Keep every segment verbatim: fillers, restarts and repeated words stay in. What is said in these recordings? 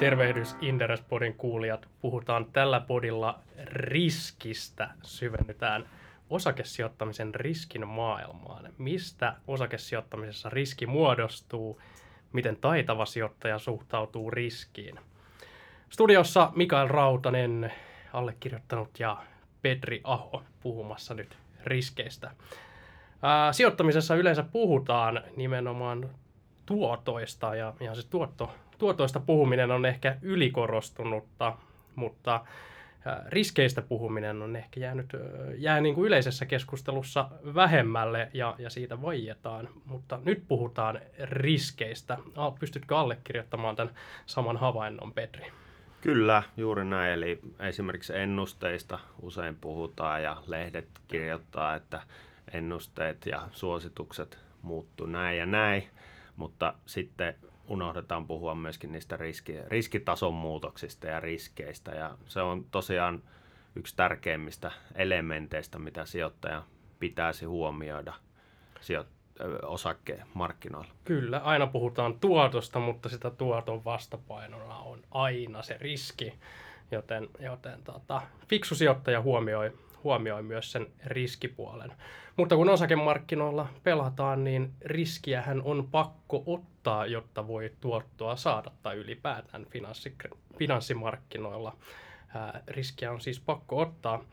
Tervehdys Inderes-podin kuulijat. Puhutaan tällä podilla riskistä. Syvennytään osakesijoittamisen riskin maailmaan. Mistä osakesijoittamisessa riski muodostuu? Miten taitava sijoittaja suhtautuu riskiin? Studiossa Mikael Rautanen, allekirjoittanut, ja Petri Aho puhumassa nyt riskeistä. Ää, sijoittamisessa yleensä puhutaan nimenomaan tuotoista, ja, ja se tuotto, tuotoista puhuminen on ehkä ylikorostunutta, mutta ää, riskeistä puhuminen on ehkä jäänyt, jää niin kuin yleisessä keskustelussa vähemmälle, ja, ja siitä vaietaan. Mutta nyt puhutaan riskeistä. Pystytkö allekirjoittamaan tämän saman havainnon, Petri? Kyllä, juuri näin. Eli esimerkiksi ennusteista usein puhutaan ja lehdet kirjoittaa, että ennusteet ja suositukset muuttuu näin ja näin, mutta sitten unohdetaan puhua myöskin niistä riski, riskitason muutoksista ja riskeistä. Ja se on tosiaan yksi tärkeimmistä elementeistä, mitä sijoittajan pitäisi huomioida sijoittajan osakkeen markkinoilla. Kyllä, aina puhutaan tuotosta, mutta sitä tuoton vastapainona on aina se riski, joten, joten tota, fiksu sijoittaja huomioi, huomioi myös sen riskipuolen. Mutta kun osakemarkkinoilla pelataan, niin riskiähän on pakko ottaa, jotta voi tuottoa saada, tai ylipäätään finanssi, finanssimarkkinoilla. Ää, riskiä on siis pakko ottaa.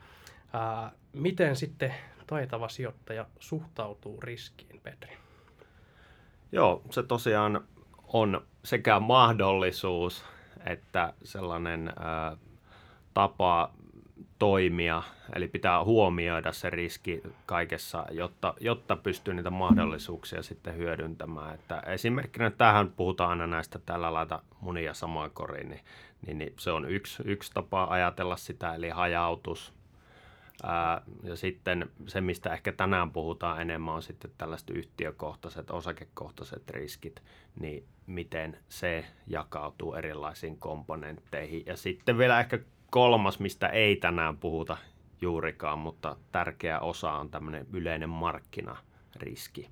Ää, miten sitten taitava sijoittaja suhtautuu riskiin, Petri? Joo, se tosiaan on sekä mahdollisuus että sellainen ä, tapa toimia, eli pitää huomioida se riski kaikessa, jotta, jotta pystyy niitä mahdollisuuksia sitten hyödyntämään. Että esimerkkinä tähän puhutaan aina näistä, tällä laita munia samaan koriin, niin, niin, niin se on yksi, yksi tapa ajatella sitä, eli hajautus. Ja sitten se, mistä ehkä tänään puhutaan enemmän, on sitten tällaiset yhtiökohtaiset, osakekohtaiset riskit, niin miten se jakautuu erilaisiin komponentteihin. Ja sitten vielä ehkä kolmas, mistä ei tänään puhuta juurikaan, mutta tärkeä osa on tämmöinen yleinen markkinariski,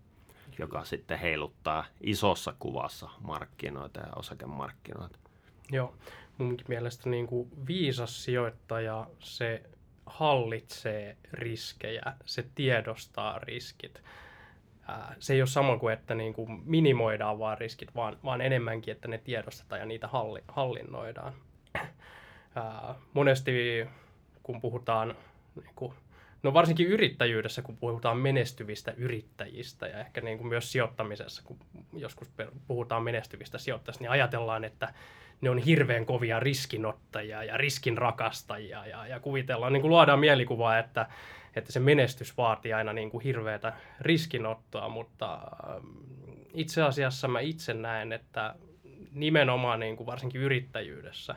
joka sitten heiluttaa isossa kuvassa markkinoita ja osakemarkkinoita. Joo, munkin mielestä niin kuin viisas sijoittaja, se hallitsee riskejä, se tiedostaa riskit. Ää, se ei ole sama kuin, että niin kuin minimoidaan vaan riskit, vaan, vaan enemmänkin, että ne tiedostetaan ja niitä halli, hallinnoidaan. Ää, monesti kun puhutaan, niin kuin, no varsinkin yrittäjyydessä, kun puhutaan menestyvistä yrittäjistä, ja ehkä niin kuin myös sijoittamisessa, kun joskus puhutaan menestyvistä sijoittajista, niin ajatellaan, että ne on hirveän kovia riskinottajia ja riskinrakastajia, ja, ja kuvitellaan, niin kuin luodaan mielikuvaa, että, että se menestys vaatii aina niin kuin hirveätä riskinottoa, mutta itse asiassa mä itse näen, että nimenomaan niin kuin varsinkin yrittäjyydessä,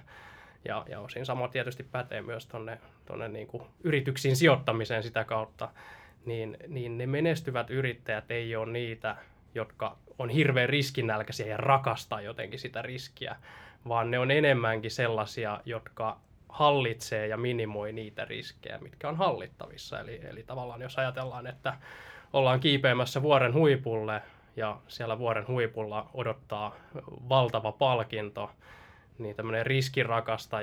ja, ja osin sama tietysti pätee myös tuonne tonne niin kuin yrityksiin sijoittamiseen sitä kautta, niin, niin ne menestyvät yrittäjät ei ole niitä, jotka on hirveän riskinälkäisiä ja rakastaa jotenkin sitä riskiä, vaan ne on enemmänkin sellaisia, jotka hallitsee ja minimoi niitä riskejä, mitkä on hallittavissa. Eli, eli tavallaan jos ajatellaan, että ollaan kiipeämässä vuoren huipulle ja siellä vuoren huipulla odottaa valtava palkinto, niin tämmöinen riskirakasta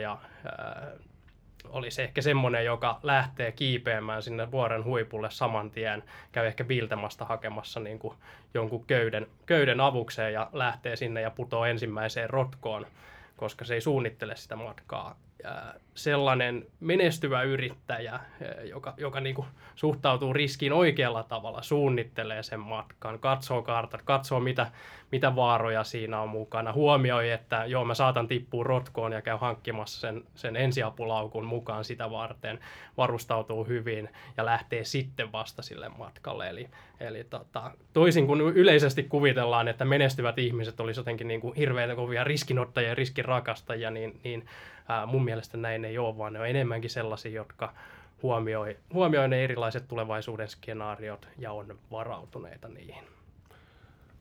olisi ehkä semmoinen, joka lähtee kiipeämään sinne vuoren huipulle saman tien, käy ehkä Biltemasta hakemassa niin kuin jonkun köyden, köyden avukseen ja lähtee sinne ja putoo ensimmäiseen rotkoon, koska se ei suunnittele sitä matkaa. Sellainen menestyvä yrittäjä, joka, joka niin kuin suhtautuu riskiin oikealla tavalla, suunnittelee sen matkan, katsoo kartat, katsoo mitä, mitä vaaroja siinä on mukana, huomioi, että joo, mä saatan tippua rotkoon, ja käy hankkimassa sen, sen ensiapulaukun mukaan sitä varten, varustautuu hyvin ja lähtee sitten vasta sille matkalle. Eli, eli tota, toisin kuin yleisesti kuvitellaan, että menestyvät ihmiset olisivat jotenkin niin kuin hirveän kovia riskinottajia ja riskinrakastajia, niin, niin Ää, mun mielestä näin ei ole, vaan ne on enemmänkin sellaisia, jotka huomioi, huomioi ne erilaiset tulevaisuuden skenaariot ja on varautuneita niihin.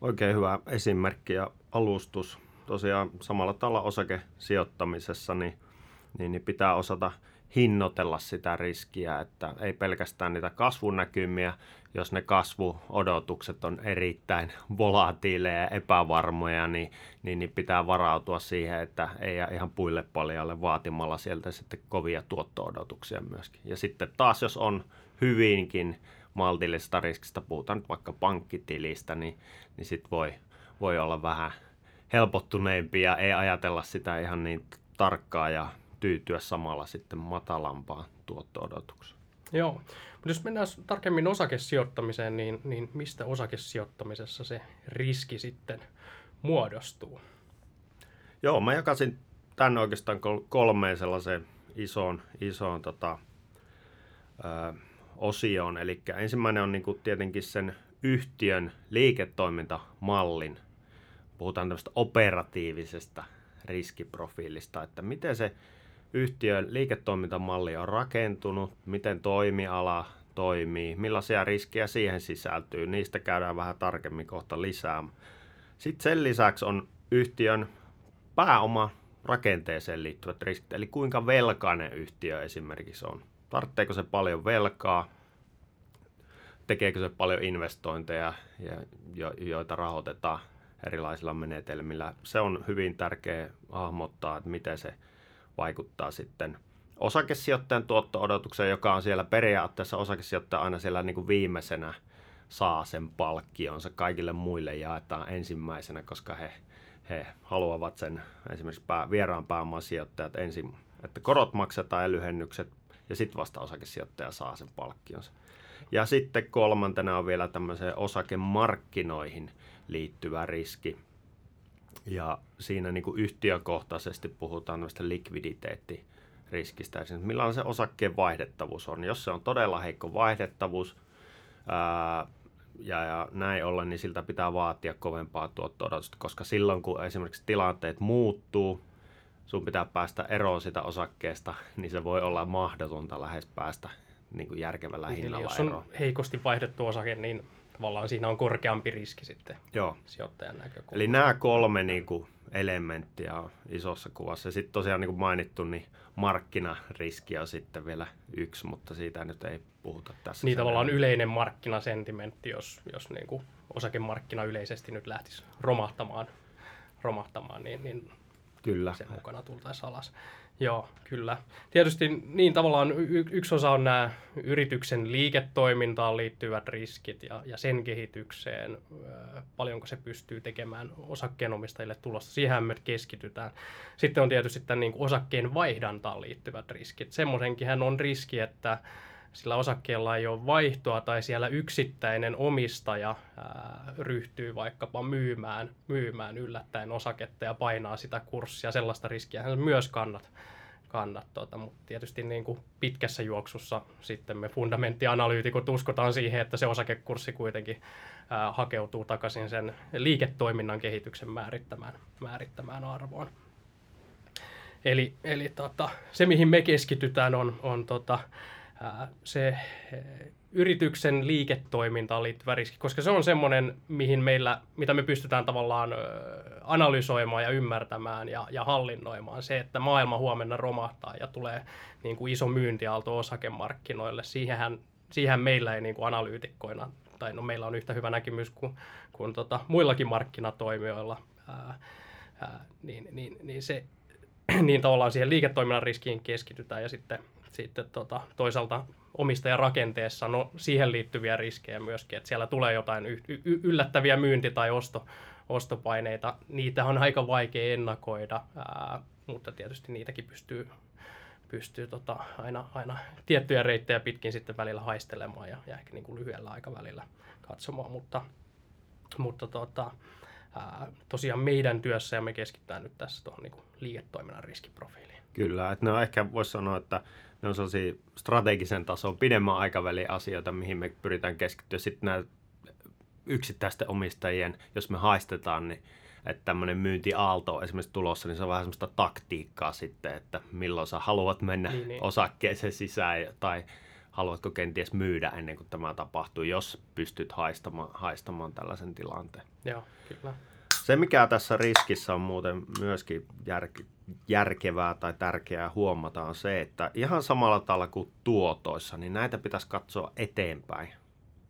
Oikein hyvä esimerkki ja alustus. Tosiaan samalla tavalla osakesijoittamisessa niin, niin, niin pitää osata hinnoitella sitä riskiä, että ei pelkästään niitä kasvunäkymiä, jos ne kasvuodotukset on erittäin volatiileja ja epävarmoja, niin, niin, niin pitää varautua siihen, että ei ihan puille paljalle vaatimalla sieltä sitten kovia tuotto-odotuksia myöskin. Ja sitten taas, jos on hyvinkin maltillisesta riskistä, puhutaan nyt vaikka pankkitilistä, niin, niin sitten voi, voi olla vähän helpottuneempi ja ei ajatella sitä ihan niin tarkkaa ja tyytyä samalla sitten matalampaan tuotto-odotukseen. Joo, mutta jos mennään tarkemmin osakesijoittamiseen, niin, niin mistä osakesijoittamisessa se riski sitten muodostuu? Joo, mä jakasin tämän oikeastaan kolmeen sellaiseen isoon, isoon tota, ö, osioon. Eli ensimmäinen on niinku tietenkin sen yhtiön liiketoimintamallin. Puhutaan tämmöistä operatiivisesta riskiprofiilista, että miten se yhtiön liiketoimintamalli on rakentunut, miten toimiala toimii, millaisia riskejä siihen sisältyy. Niistä käydään vähän tarkemmin kohta lisää. Sitten sen lisäksi on yhtiön pääoma rakenteeseen liittyvät riskit, eli kuinka velkainen yhtiö esimerkiksi on. Tarvitseeko se paljon velkaa, tekeekö se paljon investointeja, joita rahoitetaan erilaisilla menetelmillä. Se on hyvin tärkeää hahmottaa, että miten se vaikuttaa sitten osakesijoittajan tuotto-odotukseen, joka on siellä periaatteessa osakesijoittaja aina siellä niin kuin viimeisenä saa sen palkkionsa. Kaikille muille jaetaan ensimmäisenä, koska he, he haluavat sen esimerkiksi pää, vieraan pääoman sijoittajat ensin, että korot maksetaan ja lyhennykset, ja sitten vasta osakesijoittaja saa sen palkkionsa. Ja sitten kolmantena on vielä tämmöiseen osakemarkkinoihin liittyvä riski. Ja siinä niin kuin yhtiökohtaisesti puhutaan tämmöistä likviditeettiriskistä. Esimerkiksi millainen se osakkeen vaihdettavuus on. Jos se on todella heikko vaihdettavuus ää, ja, ja näin ollen, niin siltä pitää vaatia kovempaa tuotto-odotusta, koska silloin kun esimerkiksi tilanteet muuttuu, sun pitää päästä eroon sitä osakkeesta, niin se voi olla mahdotonta lähes päästä niin kuin järkevällä hinnalla eroon. Jos on eroon. Heikosti vaihdettu osake, niin tavallaan siinä on korkeampi riski sitten Joo. sijoittajan näkökulmasta. Eli nämä kolme niin kuin, elementtiä on isossa kuvassa. Ja sitten tosiaan niin kuin mainittu, niin markkinariski on sitten vielä yksi, mutta siitä nyt ei puhuta tässä. Niin tavallaan elämään. Yleinen markkinasentimentti, jos, jos niin kuin osakemarkkina yleisesti nyt lähtisi romahtamaan, romahtamaan niin, niin kyllä. sen mukana tultaisiin alas. Joo, kyllä. Tietysti niin tavallaan y- yksi osa on nämä yrityksen liiketoimintaan liittyvät riskit ja, ja sen kehitykseen, ö, paljonko se pystyy tekemään osakkeenomistajille tulosta. Siihen me keskitytään. Sitten on tietysti tämän niin kuin osakkeen vaihdantaan liittyvät riskit. Semmoisenkinhän on riski, että sillä osakkeella ei ole vaihtoa tai siellä yksittäinen omistaja ää, ryhtyy vaikkapa myymään, myymään yllättäen osaketta ja painaa sitä kurssia. Sellaista riskiähän myös kannat. kannat tuota. Mutta tietysti niin kuin pitkässä juoksussa sitten me fundamenttianalyytikot uskotaan siihen, että se osakekurssi kuitenkin ää, hakeutuu takaisin sen liiketoiminnan kehityksen määrittämään, määrittämään arvoon. Eli, eli tota, se, mihin me keskitytään, on... on tota, se yrityksen liiketoimintaan liittyvä riski, koska se on semmoinen, mihin meillä, mitä me pystytään tavallaan analysoimaan ja ymmärtämään ja, ja hallinnoimaan. Se, että maailma huomenna romahtaa ja tulee niin kuin iso myyntiaalto osakemarkkinoille, siihenhän, siihen meillä ei niin kuin analyytikkoina, tai no meillä on yhtä hyvä näkemys kuin, kuin tota, muillakin markkinatoimijoilla, ää, ää, niin, niin, niin, se, niin tavallaan siihen liiketoiminnan riskiin keskitytään ja sitten Sitten tota, toisaalta omistajarakenteessa no, siihen liittyviä riskejä myöskin, että siellä tulee jotain y- y- yllättäviä myynti- tai osto- ostopaineita. Niitä on aika vaikea ennakoida, ää, mutta tietysti niitäkin pystyy, pystyy tota, aina, aina tiettyjä reittejä pitkin sitten välillä haistelemaan ja, ja ehkä niin kuin lyhyellä aikavälillä katsomaan. Mutta, mutta tota, ää, tosiaan meidän työssä ja me keskitytään nyt tässä tuohon niin kuin liiketoiminnan riskiprofiiliin. Kyllä, että ne on ehkä voisi sanoa, että ne on sellaisia strategisen tason pidemmän aikavälin asioita, mihin me pyritään keskittyä. Sitten nämä yksittäisten omistajien, jos me haistetaan, niin että tämmöinen myyntiaalto on esimerkiksi tulossa, niin se on vähän semmoista taktiikkaa sitten, että milloin sä haluat mennä niin, niin. osakkeeseen sisään tai haluatko kenties myydä ennen kuin tämä tapahtuu, jos pystyt haistamaan, haistamaan tällaisen tilanteen. Joo, kyllä. Se, mikä tässä riskissä on muuten myöskin järki, järkevää tai tärkeää huomata, on se, että ihan samalla tavalla kuin tuotoissa, niin näitä pitäisi katsoa eteenpäin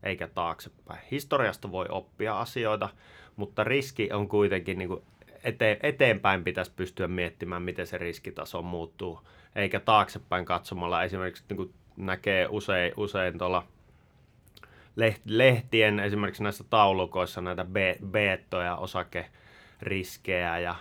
eikä taaksepäin. Historiasta voi oppia asioita, mutta riski on kuitenkin, niin kuin eteen, eteenpäin pitäisi pystyä miettimään, miten se riskitaso muuttuu, eikä taaksepäin katsomalla. Esimerkiksi niin kuin näkee usein, usein tuolla lehtien, esimerkiksi näissä taulukoissa näitä beettoja, osakeriskejä ja,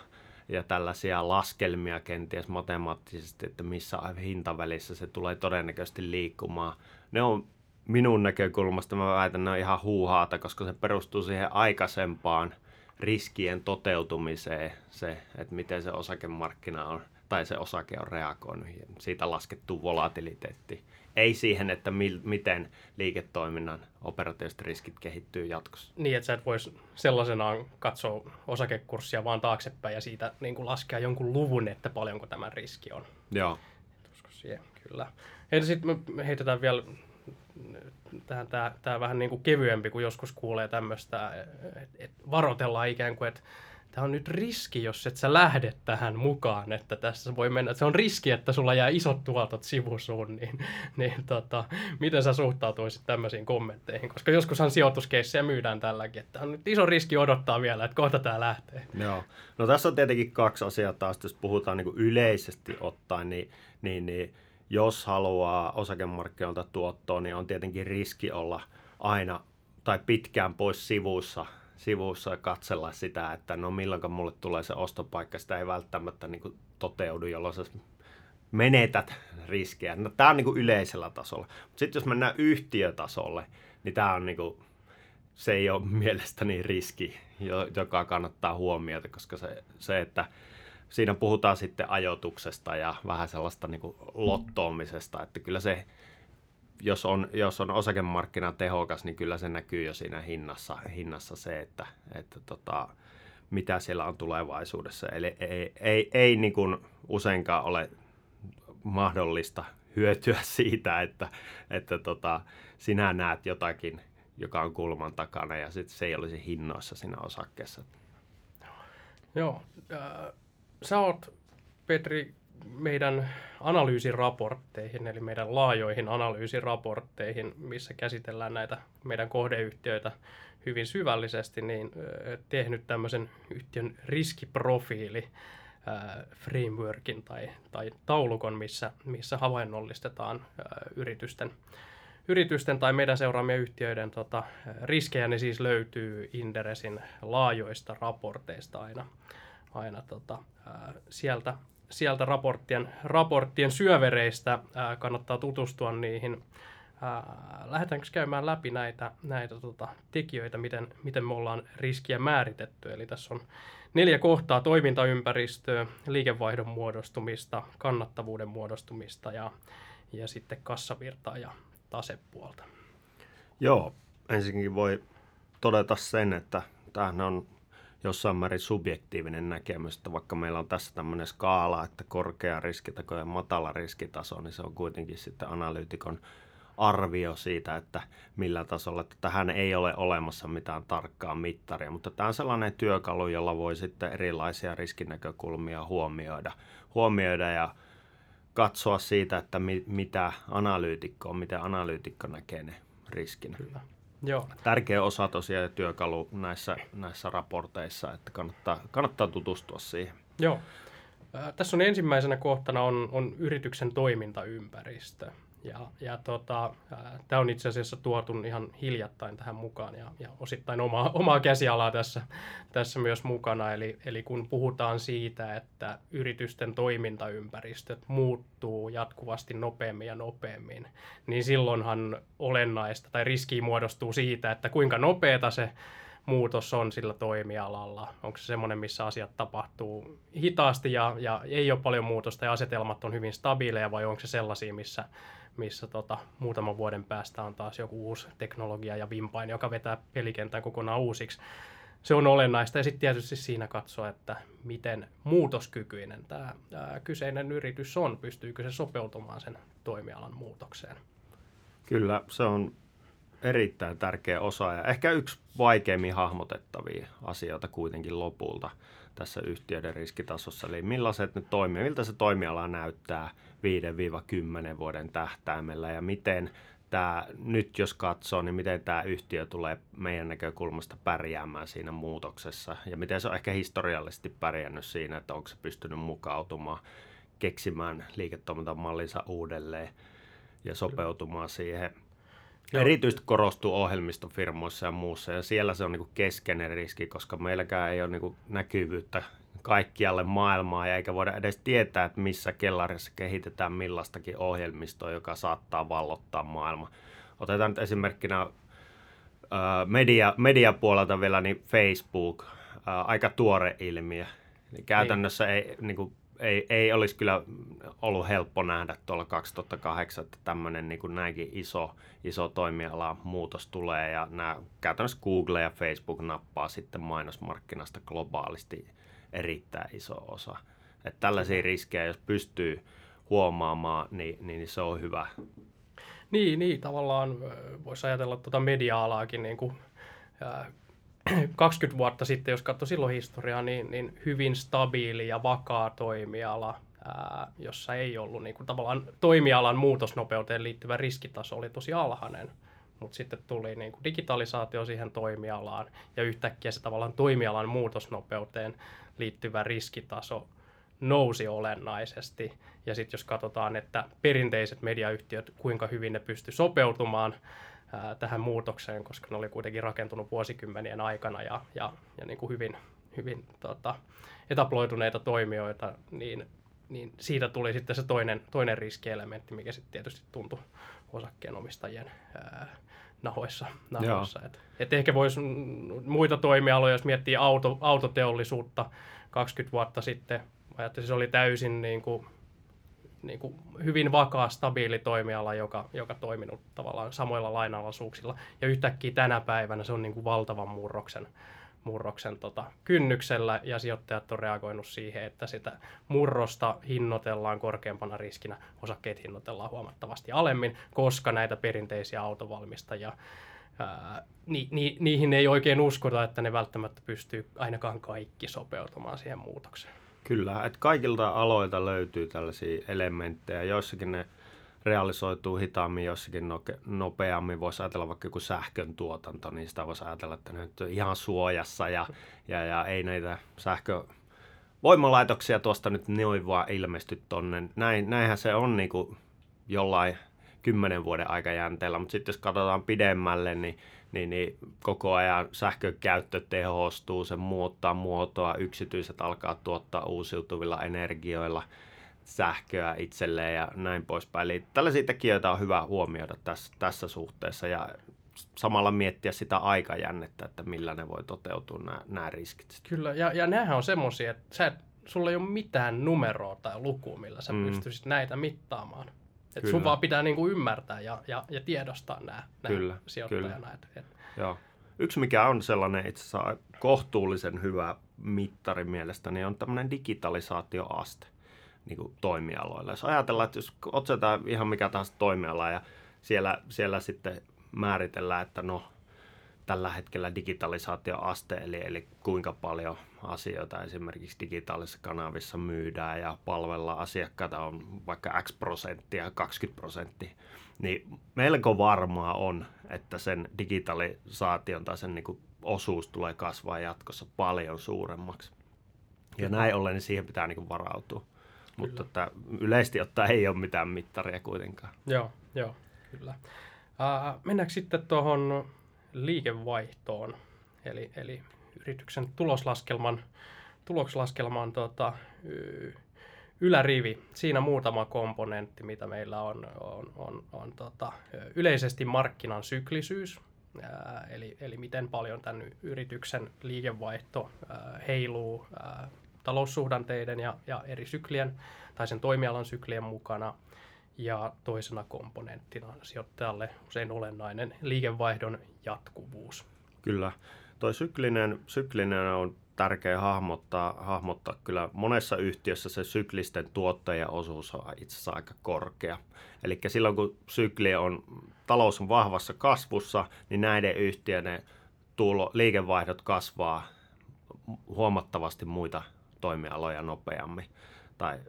ja tällaisia laskelmia kenties matemaattisesti, että missä hintavälissä se tulee todennäköisesti liikkumaan. Ne on minun näkökulmasta, mä väitän, ne on ihan huuhaata, koska se perustuu siihen aikaisempaan riskien toteutumiseen, se, että miten se osakemarkkina on, tai se osake on reagoinut, siitä laskettu volatiliteetti. Ei siihen, että mil, miten liiketoiminnan operatiiviset riskit kehittyy jatkossa. Niin, että sä et voisi sellaisenaan katsoa osakekurssia vaan taaksepäin ja siitä niin kuin laskea jonkun luvun, että paljonko tämä riski on. Joo. Usko siihen, kyllä. Entä sitten me heitetään vielä tähän tämä vähän niin kuin kevyempi, kun joskus kuulee tämmöistä, että et varoitellaan ikään kuin, että tämä on nyt riski, jos et sä lähde tähän mukaan, että tässä voi mennä. Se on riski, että sulla jää isot tuotot sivusuun, niin, niin tota, miten sä suhtautuisit tämmöisiin kommentteihin? Koska joskushan sijoituskeissejä myydään tälläkin, että on nyt iso riski odottaa vielä, että kohta tämä lähtee. Joo. No tässä on tietenkin kaksi asiaa taas, jos puhutaan niin kuin yleisesti ottaen, niin, niin, niin jos haluaa osakemarkkinoilta tuottoa, niin on tietenkin riski olla aina tai pitkään pois sivussa. sivussa katsella sitä, että no milloinka mulle tulee se ostopaikka, sitä ei välttämättä niin kuin toteudu, jolloin sä menetät riskejä. No, tämä on niin kuin yleisellä tasolla. Sitten jos mennään yhtiötasolle, niin, tämä on niin kuin, se ei ole mielestäni riski, joka kannattaa huomioida, koska se, se että siinä puhutaan sitten ajoituksesta ja vähän sellaista niin kuin lottoamisesta, että kyllä se Jos on, jos on osakemarkkina tehokas, niin kyllä se näkyy jo siinä hinnassa, hinnassa se, että, että tota, mitä siellä on tulevaisuudessa. Eli ei, ei, ei niin kuin useinkaan ole mahdollista hyötyä siitä, että, että tota, sinä näet jotakin, joka on kulman takana, ja sitten se ei olisi hinnoissa siinä osakkeessa. Joo. Äh, sä oot, Petri, meidän analyysiraportteihin, eli meidän laajoihin analyysiraportteihin, missä käsitellään näitä meidän kohdeyhtiöitä hyvin syvällisesti, niin tehnyt tämmöisen yhtiön riskiprofiili äh, frameworkin tai, tai taulukon, missä, missä havainnollistetaan äh, yritysten, yritysten tai meidän seuraamien yhtiöiden tota, riskejä. Ne siis löytyy Inderesin laajoista raporteista aina, aina tota, äh, sieltä. Sieltä raporttien, raporttien syövereistä ää, kannattaa tutustua niihin. Ää, lähdetäänkö käymään läpi näitä, näitä tota, tekijöitä, miten, miten me ollaan riskiä määritetty. Eli tässä on neljä kohtaa: toimintaympäristöä, liikevaihdon muodostumista, kannattavuuden muodostumista ja, ja sitten kassavirtaa ja tasepuolta. Joo, ensinnäkin voi todeta sen, että tämähän on jossain määrin subjektiivinen näkemys, että vaikka meillä on tässä tämmöinen skaala, että korkea riskitaso ja matala riskitaso, niin se on kuitenkin sitten analyytikon arvio siitä, että millä tasolla, että tähän ei ole olemassa mitään tarkkaa mittaria, mutta tämä on sellainen työkalu, jolla voi sitten erilaisia riskinäkökulmia huomioida, huomioida ja katsoa siitä, että mi- mitä analyytikko on, miten analyytikko näkee ne riskinä. Kyllä. Joo. Tärkeä osa tosiaan työkalu näissä, näissä raporteissa, että kannattaa, kannattaa tutustua siihen. Joo. Äh, tässä on ensimmäisenä kohtana on, on yrityksen toimintaympäristö. Ja, ja tota, äh, tämä on itse asiassa tuotu ihan hiljattain tähän mukaan ja, ja osittain omaa, omaa käsialaa tässä, tässä myös mukana. Eli, eli kun puhutaan siitä, että yritysten toimintaympäristöt muuttuu jatkuvasti nopeammin ja nopeammin, niin silloinhan olennaista tai riski muodostuu siitä, että kuinka nopeata se muutos on sillä toimialalla. Onko se semmoinen, missä asiat tapahtuu hitaasti ja, ja ei ole paljon muutosta ja asetelmat on hyvin stabiileja, vai onko se sellaisia, missä, missä tota, muutaman vuoden päästä on taas joku uusi teknologia ja vimpain, joka vetää pelikentän kokonaan uusiksi. Se on olennaista, ja sitten tietysti siinä katsoa, että miten muutoskykyinen tämä kyseinen yritys on, pystyykö se sopeutumaan sen toimialan muutokseen. Kyllä, se on erittäin tärkeä osa ja ehkä yksi vaikeimmin hahmotettavia asioita kuitenkin lopulta tässä yhtiöiden riskitasossa. Eli millaiset ne toimii, miltä se toimiala näyttää viidestä kymmeneen vuoden tähtäimellä ja miten tämä, nyt jos katsoo, niin miten tämä yhtiö tulee meidän näkökulmasta pärjäämään siinä muutoksessa ja miten se on ehkä historiallisesti pärjännyt siinä, että onko se pystynyt mukautumaan, keksimään liiketoimintamallinsa uudelleen ja sopeutumaan siihen. Joo. Erityisesti korostuu ohjelmistofirmoissa ja muussa, ja siellä se on niinku keskeinen riski, koska meilläkään ei ole niinku näkyvyyttä kaikkialle maailmaa, ja eikä voida edes tietää, että missä kellarissa kehitetään millaistakin ohjelmistoa, joka saattaa vallottaa maailma. Otetaan nyt esimerkkinä media, mediapuolelta vielä niin Facebook, ää, aika tuore ilmiö. Eli käytännössä ei, ei niinku, Ei, ei olisi kyllä ollut helppo nähdä tuolla kaksituhattakahdeksan, että tämmöinen niin kuin näinkin iso, iso toimiala muutos tulee. Ja nämä käytännössä Google ja Facebook nappaa sitten mainosmarkkinasta globaalisti erittäin iso osa. Että tällaisia riskejä, jos pystyy huomaamaan, niin, niin se on hyvä. Niin, niin tavallaan voisi ajatella tuota media-alaakin niin kuin, äh, kaksikymmentä vuotta sitten, jos katsoi silloin historiaa, niin, niin hyvin stabiili ja vakaa toimiala, ää, jossa ei ollut niin kuin, tavallaan toimialan muutosnopeuteen liittyvä riskitaso oli tosi alhainen, mutta sitten tuli niin kuin, digitalisaatio siihen toimialaan ja yhtäkkiä se tavallaan toimialan muutosnopeuteen liittyvä riskitaso nousi olennaisesti. Ja sitten jos katsotaan, että perinteiset mediayhtiöt, kuinka hyvin ne pysty sopeutumaan tähän muutokseen, koska ne oli kuitenkin rakentunut vuosikymmenien aikana ja, ja, ja niin kuin hyvin, hyvin tota, etaploituneita toimijoita, niin, niin siitä tuli sitten se toinen, toinen riskielementti, mikä sitten tietysti tuntui osakkeenomistajien ää, nahoissa. nahoissa. Et, et ehkä voisi muita toimialoja, jos miettii auto, autoteollisuutta kaksikymmentä vuotta sitten, ajattelin, se oli täysin niin kuin, Niin kuin hyvin vakaa, stabiili toimiala, joka, joka toiminut tavallaan samoilla lainalaisuuksilla. Ja yhtäkkiä tänä päivänä se on niin kuin valtavan murroksen, murroksen tota, kynnyksellä, ja sijoittajat on reagoinut siihen, että sitä murrosta hinnoitellaan korkeampana riskinä. Osakkeet hinnoitellaan huomattavasti alemmin, koska näitä perinteisiä autovalmistajia, ää, ni, ni, niihin ei oikein uskota, että ne välttämättä pystyy ainakaan kaikki sopeutumaan siihen muutokseen. Kyllä, että kaikilta aloilta löytyy tällaisia elementtejä, joissakin ne realisoituu hitaammin, joissakin nopeammin. Voisi ajatella vaikka joku sähkön tuotanto, niin sitä voisi ajatella, että ne nyt on ihan suojassa ja, ja, ja ei näitä sähkövoimalaitoksia tuosta nyt noin vaan ilmesty tuonne. Näin, näinhän se on niin kuin jollain kymmenen vuoden aikajänteellä, mutta sitten jos katsotaan pidemmälle, niin Niin, niin koko ajan sähkökäyttö tehostuu, se muuttaa muotoa, yksityiset alkaa tuottaa uusiutuvilla energioilla sähköä itselleen ja näin poispäin. Eli tällaisia tekijöitä on hyvä huomioida tässä, tässä suhteessa ja samalla miettiä sitä aikajännettä, että millä ne voi toteutua nämä, nämä riskit. Kyllä, ja, ja näähän on semmoisia, että sä, sulla ei ole mitään numeroa tai lukua, millä sä mm. pystyisit näitä mittaamaan. Että sun vaan pitää niinku ymmärtää ja, ja, ja tiedostaa nämä sijoittajana. Joo. Yksi mikä on sellainen itse asiassa kohtuullisen hyvä mittari mielestäni on tämmöinen digitalisaatioaste niin kuin toimialoilla. Jos ajatellaan, että jos otsetaan ihan mikä tahansa toimiala ja siellä, siellä sitten määritellään, että no tällä hetkellä digitalisaatioaste, eli, eli kuinka paljon asioita esimerkiksi digitaalisissa kanavissa myydään ja palvellaan asiakkaita on vaikka X prosenttia, kaksikymmentä prosenttia, niin melko varmaa on, että sen digitalisaation tai sen niin kuin osuus tulee kasvaa jatkossa paljon suuremmaksi. Ja näin ollen niin siihen pitää niin kuin varautua, kyllä. Mutta että yleisesti ottaen ei ole mitään mittaria kuitenkaan. Joo, joo, kyllä. Äh, mennäänkö sitten tuohon liikevaihtoon, eli, eli yrityksen tuloslaskelman, tuloslaskelman tota, ylärivi. Siinä muutama komponentti, mitä meillä on, on, on, on tota, yleisesti markkinan syklisyys, ää, eli, eli miten paljon tämän yrityksen liikevaihto ää, heiluu ää, taloussuhdanteiden ja, ja eri syklien tai sen toimialan syklien mukana. Ja toisena komponenttina sijoittajalle usein olennainen liikevaihdon jatkuvuus. Kyllä. Tuo syklinen, syklinen on tärkeä hahmottaa, hahmottaa. Kyllä monessa yhtiössä se syklisten tuottajaosuus on itse asiassa aika korkea. Eli silloin kun sykli on, talous on vahvassa kasvussa, niin näiden yhtiöiden tulo, liikevaihdot kasvaa huomattavasti muita toimialoja nopeammin. Tai,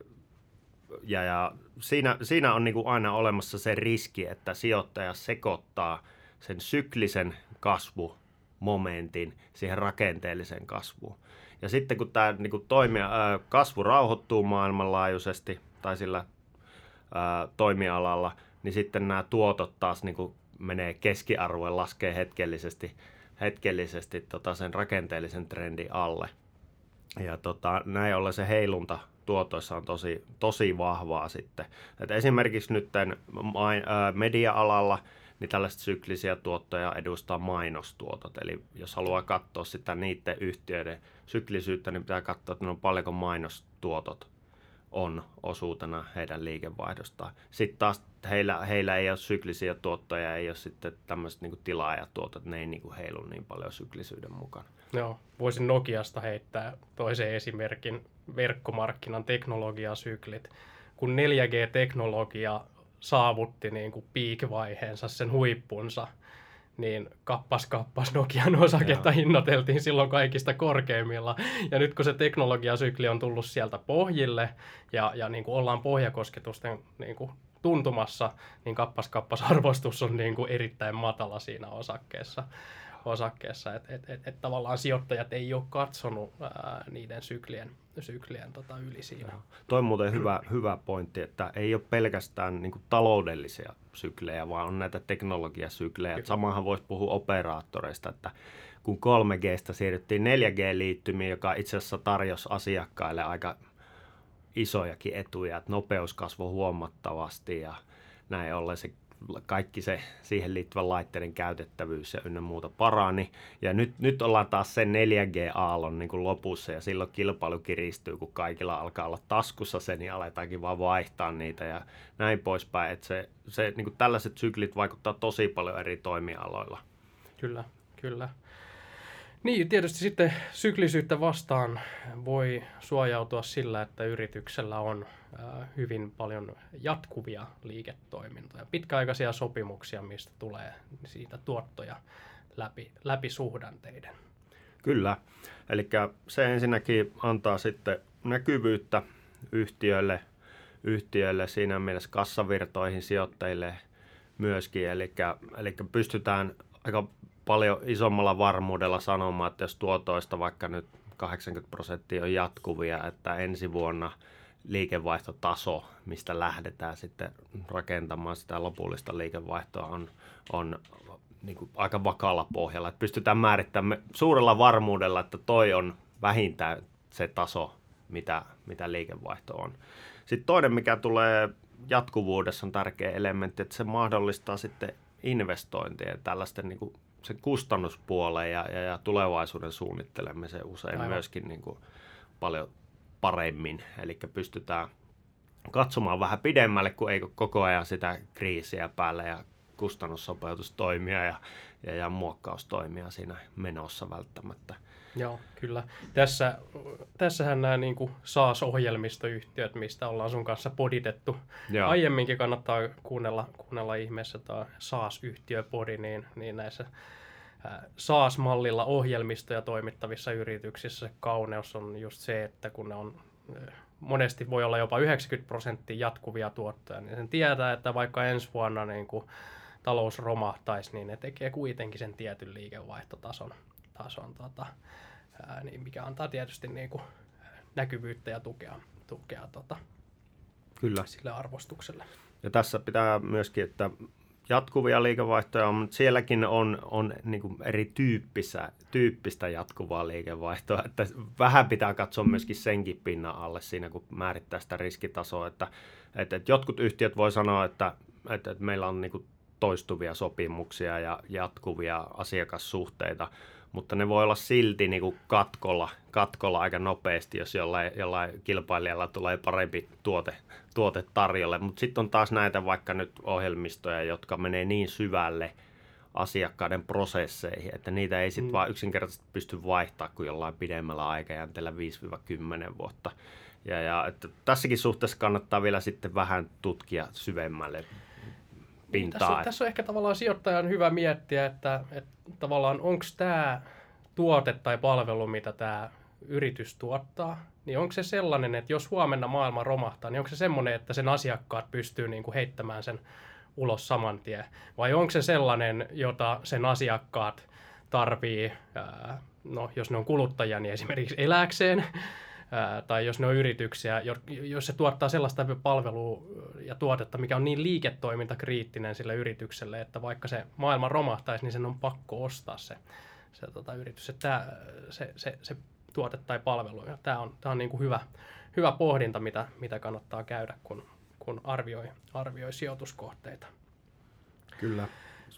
ja, ja siinä, siinä on niin kuin aina olemassa se riski, että sijoittaja sekoittaa sen syklisen kasvu momentin siihen rakenteelliseen kasvuun. Ja sitten kun tämä niin kuin toimia, kasvu rauhoittuu maailmanlaajuisesti tai sillä ää, toimialalla, niin sitten nämä tuotot taas niin kuin menee keskiarvoon, laskee hetkellisesti, hetkellisesti tota sen rakenteellisen trendin alle. Ja tota, näin ollen se heilunta tuotoissa on tosi, tosi vahvaa sitten. Et esimerkiksi nyt tämän media-alalla niin tällaiset syklisiä tuottoja edustaa mainostuotot. Eli jos haluaa katsoa sitä niiden yhtiöiden syklisyyttä, niin pitää katsoa, että no paljonko mainostuotot on osuutena heidän liikevaihdostaan. Sitten taas heillä, heillä ei ole syklisiä tuottoja, ei ole sitten tämmöiset niin kuin tilaajatuotot, ne ei niin kuin heilu niin paljon syklisyyden mukana. Joo, voisin Nokiasta heittää toisen esimerkin, verkkomarkkinan teknologiasyklit. Kun neljä G-teknologia saavutti niin kuin peak-vaiheensa, sen huippunsa, niin kappas kappas Nokian osaketta Jaa. hinnoiteltiin silloin kaikista korkeimmilla. Ja nyt kun se teknologiasykli on tullut sieltä pohjille ja, ja niin kuin ollaan pohjakosketusten niin kuin tuntumassa, niin kappas kappas arvostus on niin kuin erittäin matala siinä osakkeessa. osakkeessa. Et, et, et, et tavallaan sijoittajat ei ole katsonut ää, niiden syklien, syklien tota, yli siinä. No, toi on muuten hyvä, hyvä pointti, että ei ole pelkästään niin kuin taloudellisia syklejä, vaan on näitä teknologiasyklejä. Samahan voisi puhua operaattoreista, että kun kolme G:stä siirryttiin neljä G-liittymiin, joka itse asiassa tarjosi asiakkaille aika isojakin etuja, että nopeus kasvoi huomattavasti ja näin ollen se kaikki se siihen liittyvän laitteiden käytettävyys ja ynnä muuta parani. Ja nyt, nyt ollaan taas sen neljä G-aallon niin kuin lopussa ja silloin kilpailu kiristyy, kun kaikilla alkaa olla taskussa se, niin aletaankin vaan vaihtaa niitä ja näin poispäin. Että se, se, niin kuin tällaiset syklit vaikuttaa tosi paljon eri toimialoilla. Kyllä, kyllä. Niin, tietysti sitten syklisyyttä vastaan voi suojautua sillä, että yrityksellä on äh, hyvin paljon jatkuvia liiketoimintoja, pitkäaikaisia sopimuksia, mistä tulee siitä tuottoja läpi, läpi suhdanteiden. Kyllä, eli se ensinnäkin antaa sitten näkyvyyttä yhtiölle, yhtiölle siinä mielessä kassavirtoihin, sijoittajille myöskin, eli, eli pystytään aika paljon isommalla varmuudella sanomaan, että jos tuotoista vaikka nyt kahdeksankymmentä prosenttia on jatkuvia, että ensi vuonna liikevaihtotaso, mistä lähdetään sitten rakentamaan sitä lopullista liikevaihtoa, on, on niin kuin aika vakaalla pohjalla. Että pystytään määrittämään suurella varmuudella, että toi on vähintään se taso, mitä, mitä liikevaihto on. Sitten toinen, mikä tulee jatkuvuudessa, on tärkeä elementti, että se mahdollistaa sitten investointia tällaisten niin kuin sen kustannuspuoleen ja, ja, ja tulevaisuuden suunnittelemiseen usein Aivan. myöskin niin kuin paljon paremmin. Eli pystytään katsomaan vähän pidemmälle, kun ei koko ajan sitä kriisiä päällä ja kustannussopeutustoimia ja, ja, ja muokkaustoimia siinä menossa välttämättä. Joo, kyllä. Tässä, tässähän nämä niin kuin SaaS-ohjelmistoyhtiöt, mistä ollaan sun kanssa poditettu. Joo. Aiemminkin kannattaa kuunnella, kuunnella ihmeessä tämä SaaS-yhtiöpodi, niin, niin näissä SaaS-mallilla ohjelmistoja toimittavissa yrityksissä kauneus on just se, että kun ne on monesti voi olla jopa yhdeksänkymmentä prosenttia jatkuvia tuottoja, niin sen tietää, että vaikka ensi vuonna niin kuin talous romahtaisi, niin ne tekee kuitenkin sen tietyn liikevaihtotason. Tason, tota, ää, niin mikä antaa tietysti niin kuin näkyvyyttä ja tukea, tukea tota, Kyllä. sille arvostukselle. Ja tässä pitää myöskin, että jatkuvia liikevaihtoja on, mutta sielläkin on, on niin kuin erityyppistä jatkuvaa liikevaihtoa. Että vähän pitää katsoa myöskin senkin pinnan alle siinä, kun määrittää sitä riskitasoa. Että, että, että jotkut yhtiöt voi sanoa, että, että, että meillä on niin kuin toistuvia sopimuksia ja jatkuvia asiakassuhteita, mutta ne voi olla silti niin kuin katkolla, katkolla aika nopeasti, jos jollain, jollain kilpailijalla tulee parempi tuote, tuote tarjolle. Mutta sitten on taas näitä vaikka nyt ohjelmistoja, jotka menee niin syvälle asiakkaiden prosesseihin, että niitä ei sitten mm. vaan yksinkertaisesti pysty vaihtaa kuin jollain pidemmällä aikajänteellä viisi kymmenen vuotta. Ja, ja, että tässäkin suhteessa kannattaa vielä sitten vähän tutkia syvemmälle pintaa. Niin, tässä, tässä on ehkä tavallaan sijoittajan hyvä miettiä, että, että tavallaan onko tämä tuote tai palvelu, mitä tämä yritys tuottaa, niin onko se sellainen, että jos huomenna maailma romahtaa, niin onko se semmoinen, että sen asiakkaat pystyy niin kuin heittämään sen ulos saman tien? Vai onko se sellainen, jota sen asiakkaat tarvii, ää, no jos ne on kuluttajia, niin esimerkiksi elääkseen, ää, tai jos ne on yrityksiä, jos se tuottaa sellaista palvelua ja tuotetta, mikä on niin liiketoimintakriittinen sille yritykselle, että vaikka se maailma romahtaisi, niin sen on pakko ostaa se, se tota, yritys. Tämä, se, se, se tuote tai palvelu. Ja tämä on, tämä on niin kuin hyvä, hyvä pohdinta, mitä, mitä kannattaa käydä, kun, kun arvioi, arvioi sijoituskohteita. Kyllä.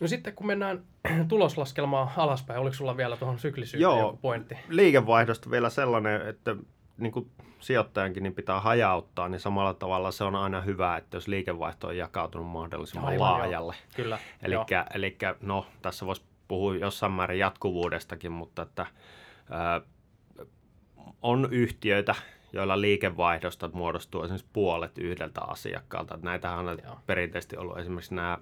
No sitten kun mennään tuloslaskelmaan alaspäin, oliko sulla vielä tuohon syklisyyteen joku pointti? Joo, liikevaihdosta vielä sellainen, että niin kuin sijoittajankin niin pitää hajauttaa, niin samalla tavalla se on aina hyvä, että jos liikevaihto on jakautunut mahdollisimman aivan laajalle. Joo. Kyllä. Elikkä, elikkä, no, tässä voisi puhua jossain määrin jatkuvuudestakin, mutta että Äh, on yhtiöitä, joilla liikevaihdosta muodostuu esimerkiksi puolet yhdeltä asiakkaalta. Näitähän on joo perinteisesti ollut esimerkiksi nämä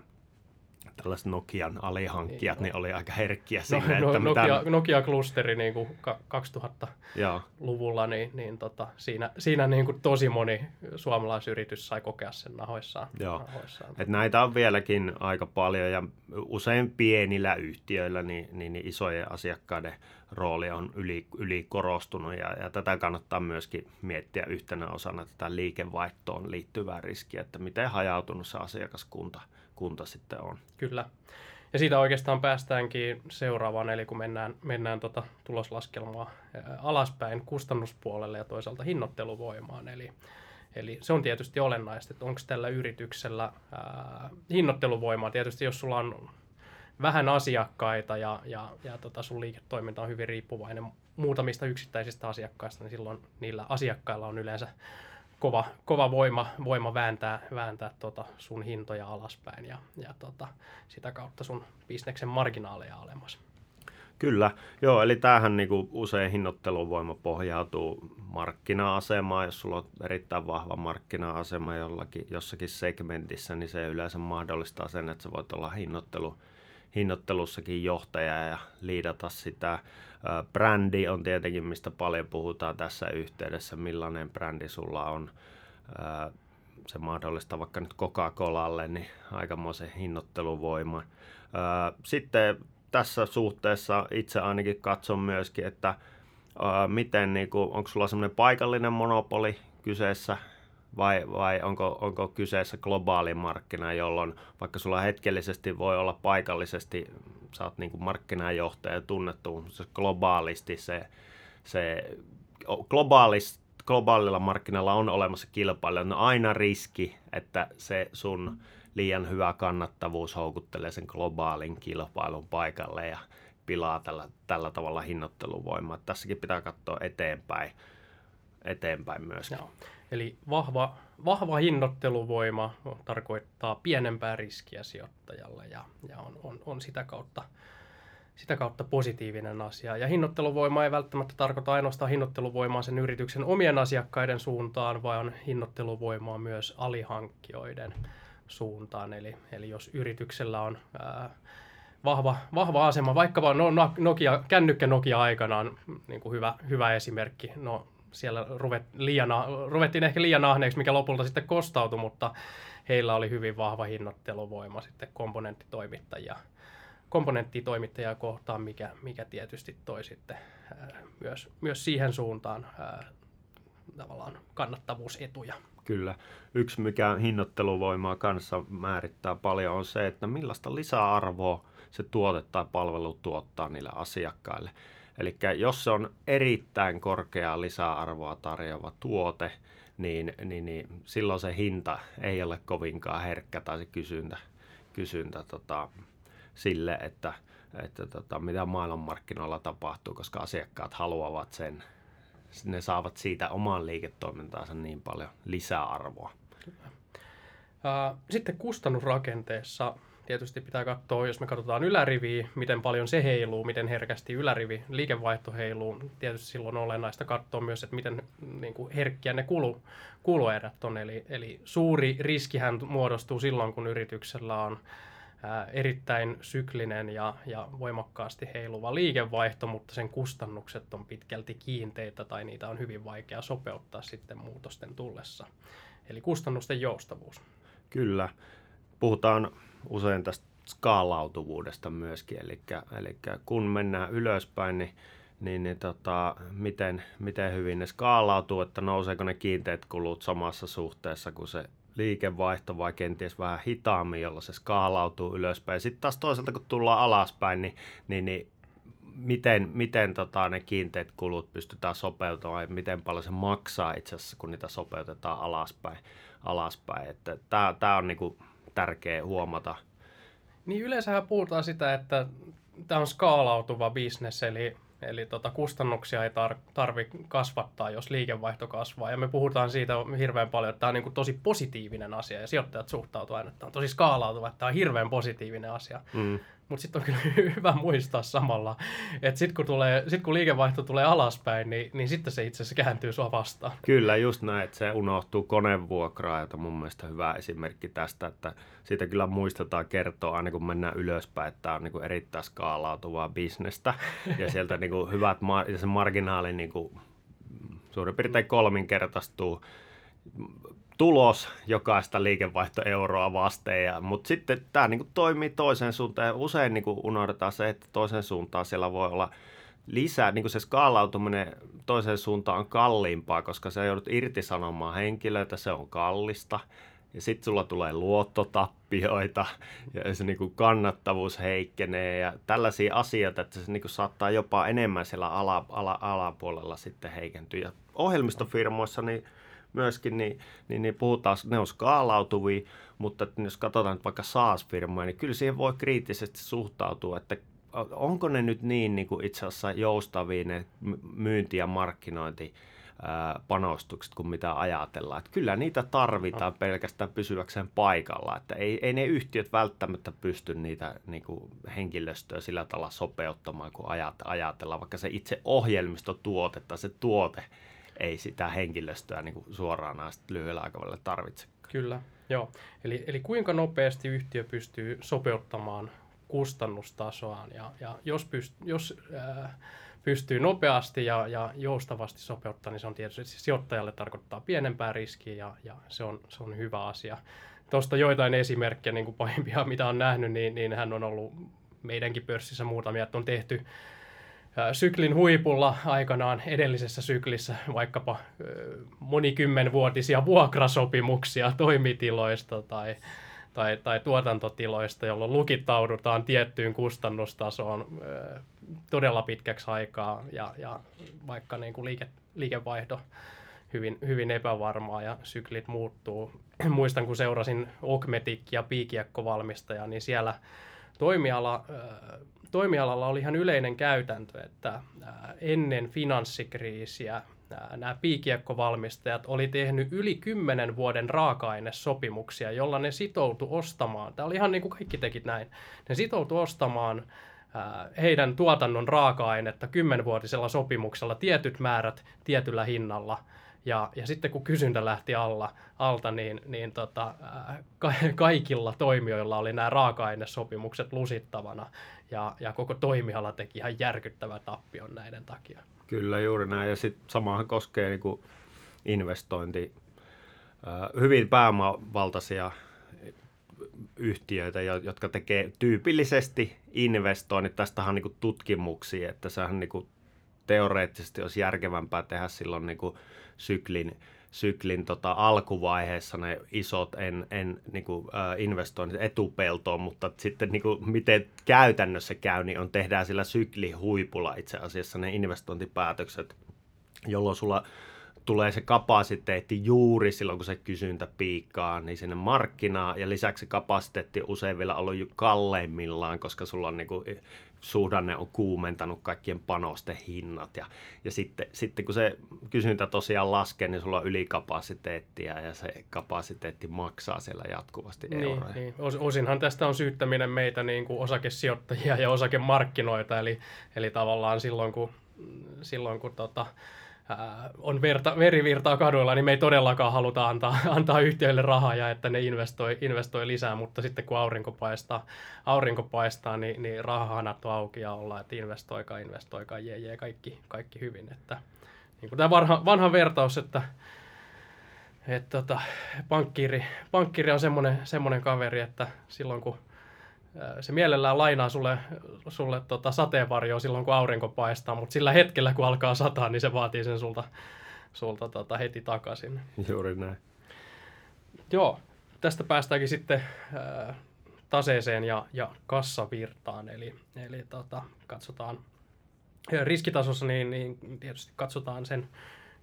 tällaiset Nokian alihankkijat, niin, niin oli aika herkkiä sinne. No, että no, Nokia, mitä Nokia-klusteri niin kuin kaksituhattaluvulla, niin, niin tota, siinä, siinä niin kuin tosi moni suomalaisyritys sai kokea sen nahoissaan. nahoissaan. Et näitä on vieläkin aika paljon ja usein pienillä yhtiöillä niin, niin, niin isojen asiakkaiden rooli on yli, yli korostunut ja, ja tätä kannattaa myöskin miettiä yhtenä osana tätä liikevaihtoon liittyvää riskiä, että miten hajautunut se asiakaskunta kunta sitten on. Kyllä. Ja siitä oikeastaan päästäänkin seuraavaan, eli kun mennään, mennään tota tuloslaskelmaa alaspäin kustannuspuolelle ja toisaalta hinnoitteluvoimaan. Eli, eli se on tietysti olennaista, että onko tällä yrityksellä ää, hinnoitteluvoimaa. Tietysti jos sulla on vähän asiakkaita ja, ja, ja tota sun liiketoiminta on hyvin riippuvainen muutamista yksittäisistä asiakkaista, niin silloin niillä asiakkailla on yleensä kova, kova voima, voima vääntää, vääntää tota sun hintoja alaspäin ja, ja tota, sitä kautta sun bisneksen marginaaleja alemmas. Kyllä, joo, eli tämähän niinku usein hinnoitteluvoima pohjautuu markkina-asemaan. Jos sulla on erittäin vahva markkina-asema jollakin, jossakin segmentissä, niin se yleensä mahdollistaa sen, että sä voit olla hinnoittelu hinnoittelussakin johtaja ja liidata sitä. Brändi on tietenkin, mistä paljon puhutaan tässä yhteydessä, millainen brändi sulla on. Se mahdollistaa vaikka nyt Coca-Colalle, niin aikamoisen hinnoitteluvoiman. Sitten tässä suhteessa itse ainakin katson myöskin, että miten, onko sulla semmoinen paikallinen monopoli kyseessä, Vai, vai onko, onko kyseessä globaali markkina, jolloin vaikka sulla hetkellisesti voi olla paikallisesti, sä oot niin kuin markkinajohtaja tunnettu, mutta globaalisti se, se globaalis, globaalilla markkinalla on olemassa kilpailija. No aina riski, että se sun liian hyvä kannattavuus houkuttelee sen globaalin kilpailun paikalle ja pilaa tällä, tällä tavalla hinnoitteluvoimaa. Tässäkin pitää katsoa eteenpäin, eteenpäin myöskin. No. Eli vahva, vahva hinnoitteluvoima tarkoittaa pienempää riskiä sijoittajalle ja, ja on, on, on sitä, kautta, sitä kautta positiivinen asia. Ja hinnoitteluvoima ei välttämättä tarkoita ainoastaan hinnoitteluvoimaa sen yrityksen omien asiakkaiden suuntaan, vaan hinnoitteluvoimaa myös alihankkijoiden suuntaan. Eli, eli jos yrityksellä on ää, vahva, vahva asema, vaikka vaan no, Nokia, kännykkä Nokia aikanaan niin kuin hyvä, hyvä esimerkki, no, siellä ruvet, liian, ruvettiin ehkä liian ahneeksi, mikä lopulta sitten kostautui, mutta heillä oli hyvin vahva hinnoitteluvoima sitten komponenttitoimittajia, komponenttitoimittajia kohtaan, mikä, mikä tietysti toi sitten ää, myös, myös siihen suuntaan ää, tavallaan kannattavuusetuja. Kyllä. Yksi, mikä hinnoitteluvoimaa kanssa määrittää paljon, on se, että millaista lisäarvoa se tuote tai palvelu tuottaa niille asiakkaille. Eli jos se on erittäin korkeaa lisäarvoa tarjoava tuote, niin, niin, niin silloin se hinta ei ole kovinkaan herkkä tai se kysyntä, kysyntä tota, sille, että, että tota, mitä maailmanmarkkinoilla tapahtuu, koska asiakkaat haluavat sen, ne saavat siitä omaan liiketoimintaansa niin paljon lisäarvoa. Sitten kustannusrakenteessa tietysti pitää katsoa, jos me katsotaan yläriviä, miten paljon se heiluu, miten herkästi ylärivi liikevaihto heiluu. Tietysti silloin on olennaista katsoa myös, että miten niin kuin herkkiä ne kulu, kuluerät on. Eli, eli suuri riskihän muodostuu silloin, kun yrityksellä on ää, erittäin syklinen ja, ja voimakkaasti heiluva liikevaihto, mutta sen kustannukset on pitkälti kiinteitä tai niitä on hyvin vaikea sopeuttaa sitten muutosten tullessa. Eli kustannusten joustavuus. Kyllä. Puhutaan usein tästä skaalautuvuudesta myöskin, eli, eli kun mennään ylöspäin, niin, niin, niin tota, miten, miten hyvin ne skaalautuu, että nouseeko ne kiinteät kulut samassa suhteessa kuin se liikevaihto vai kenties vähän hitaammin, jolla se skaalautuu ylöspäin. Sitten taas toisaalta, kun tullaan alaspäin, niin, niin, niin miten, miten tota, ne kiinteät kulut pystytään sopeutumaan ja miten paljon se maksaa itse asiassa, kun niitä sopeutetaan alaspäin. alaspäin. Tämä on niinku tärkeä huomata. Niin yleensähän puhutaan sitä, että tämä on skaalautuva bisnes, eli, eli tota kustannuksia ei tar- tarvitse kasvattaa, jos liikevaihto kasvaa. Ja me puhutaan siitä hirveän paljon, että tämä on niin kuin tosi positiivinen asia, ja sijoittajat suhtautuvat aina, että tämä on tosi skaalautuva, että tämä on hirveän positiivinen asia. Mm. Mutta sitten on kyllä hyvä muistaa samalla, että sitten kun, sit kun liikevaihto tulee alaspäin, niin, niin sitten se itse asiassa kääntyy sua vastaan. Kyllä, just näin, että se unohtuu konevuokraa, jota mun mielestä hyvä esimerkki tästä, että siitä kyllä muistetaan kertoa aina kun mennään ylöspäin, että tämä on niinku erittäin skaalautuvaa bisnestä ja sieltä niinku hyvät ma- ja se marginaali niinku suurin piirtein kolminkertaistuu. Tulos jokaista liikevaihtoeuroa vasten, ja, mutta sitten tämä niinku toimii toiseen suuntaan. Usein niinku unohdetaan se, että toiseen suuntaan siellä voi olla lisää, niinku se skaalautuminen toiseen suuntaan on kalliimpaa, koska sä joudut irtisanomaan henkilöitä, se on kallista. Ja sitten sulla tulee luottotappioita ja se niinku kannattavuus heikkenee ja tällaisia asioita, että se niinku saattaa jopa enemmän siellä ala, ala, alapuolella sitten heikentyä. Ja ohjelmistofirmoissa niin myöskin, niin, niin, niin puhutaan, ne on skaalautuvia, mutta jos katsotaan nyt vaikka SaaS-firmoja, niin kyllä siihen voi kriittisesti suhtautua, että onko ne nyt niin, niin kuin itse asiassa joustavia ne myynti- ja markkinointipanostukset kuin mitä ajatellaan. Että kyllä niitä tarvitaan pelkästään pysyäkseen paikalla, että ei, ei ne yhtiöt välttämättä pysty niitä niin kuin henkilöstöä sillä tavalla sopeuttamaan, kun ajatellaan vaikka se itse ohjelmistotuote tai se tuote, ei sitä henkilöstöä niin kuin suoraan lyhyellä aikavälillä tarvitse. Kyllä, joo. Eli, eli kuinka nopeasti yhtiö pystyy sopeuttamaan kustannustasoaan, ja, ja jos, pyst, jos äh, pystyy nopeasti ja, ja joustavasti sopeuttamaan, niin se on tietysti sijoittajalle tarkoittaa pienempää riskiä, ja, ja se, on, se on hyvä asia. Tuosta joitain esimerkkejä, niin kuin pahimpia, mitä on nähnyt, niin, niin hän on ollut meidänkin pörssissä muutamia, että on tehty syklin huipulla aikanaan edellisessä syklissä vaikkapa monikymmenvuotisia vuokrasopimuksia toimitiloista tai, tai, tai tuotantotiloista, jolloin lukittaudutaan tiettyyn kustannustasoon todella pitkäksi aikaa ja, ja vaikka niin kuin liike, liikevaihto hyvin, hyvin epävarmaa ja syklit muuttuu. Muistan, kun seurasin Okmetikia, piikiekkovalmistajaa, niin siellä toimiala... Toimialalla oli ihan yleinen käytäntö, että ennen finanssikriisiä nämä piikiekkovalmistajat oli tehnyt yli kymmenen vuoden raaka-ainesopimuksia, jolla ne sitoutui ostamaan. Tämä oli ihan niin kuin kaikki tekit näin. Ne sitoutui ostamaan heidän tuotannon raaka-ainetta kymmenvuotisella sopimuksella tietyt määrät tietyllä hinnalla. Ja, ja sitten kun kysyntä lähti alla, alta, niin, niin tota, ka- kaikilla toimijoilla oli nämä raaka-ainesopimukset lusittavana. Ja, ja koko toimiala teki ihan järkyttävän tappion näiden takia. Kyllä juuri näin. Ja sitten samahan koskee niinku investointi, hyvin pääomavaltaisia yhtiöitä, jotka tekee tyypillisesti investoinnit. Tästähän on niinku tutkimuksia, että sehän niinku teoreettisesti olisi järkevämpää tehdä silloin niinku syklin, syklin tota, alkuvaiheessa ne isot en, en, niinku, ä, investoinnit etupeltoon, mutta sitten niinku, miten käytännössä käy, niin on, tehdään sillä syklihuipulla itse asiassa ne investointipäätökset, jolloin sulla tulee se kapasiteetti juuri silloin, kun se kysyntä piikkaa, niin sinne markkinaan, ja lisäksi kapasiteetti usein vielä ollut kalleimmillaan, koska sulla on niinku suhdanne on kuumentanut kaikkien panosten hinnat. Ja, ja sitten, sitten kun se kysyntä tosiaan laskee, niin sulla on ylikapasiteettia ja se kapasiteetti maksaa siellä jatkuvasti niin, euroja. Niin. Osinhan tästä on syyttäminen meitä niin kuin osakesijoittajia ja osakemarkkinoita, eli, eli tavallaan silloin kun, silloin, kun tota, ää, on verta, verivirtaa kaduilla, niin me ei todellakaan haluta antaa, antaa yhtiöille rahaa ja että ne investoi, investoi lisää, mutta sitten kun aurinko paistaa, aurinko paistaa niin, niin rahahanat on auki ja ollaan, että investoikaa, investoikaa, jee, jee, kaikki, kaikki hyvin. Että, niin kuin tämä vanha, vanha vertaus, että et tota, pankkiiri, pankkiiri on semmoinen, semmoinen kaveri, että silloin kun se mielellään lainaa sulle, sulle tota sateenvarjoa silloin, kun aurinko paistaa, mutta sillä hetkellä, kun alkaa sataa, niin se vaatii sen sulta, sulta tota heti takaisin. Juuri näin. Joo, tästä päästäänkin sitten äh, taseeseen ja, ja kassavirtaan, eli, eli tota, katsotaan riskitasossa, niin, niin tietysti katsotaan sen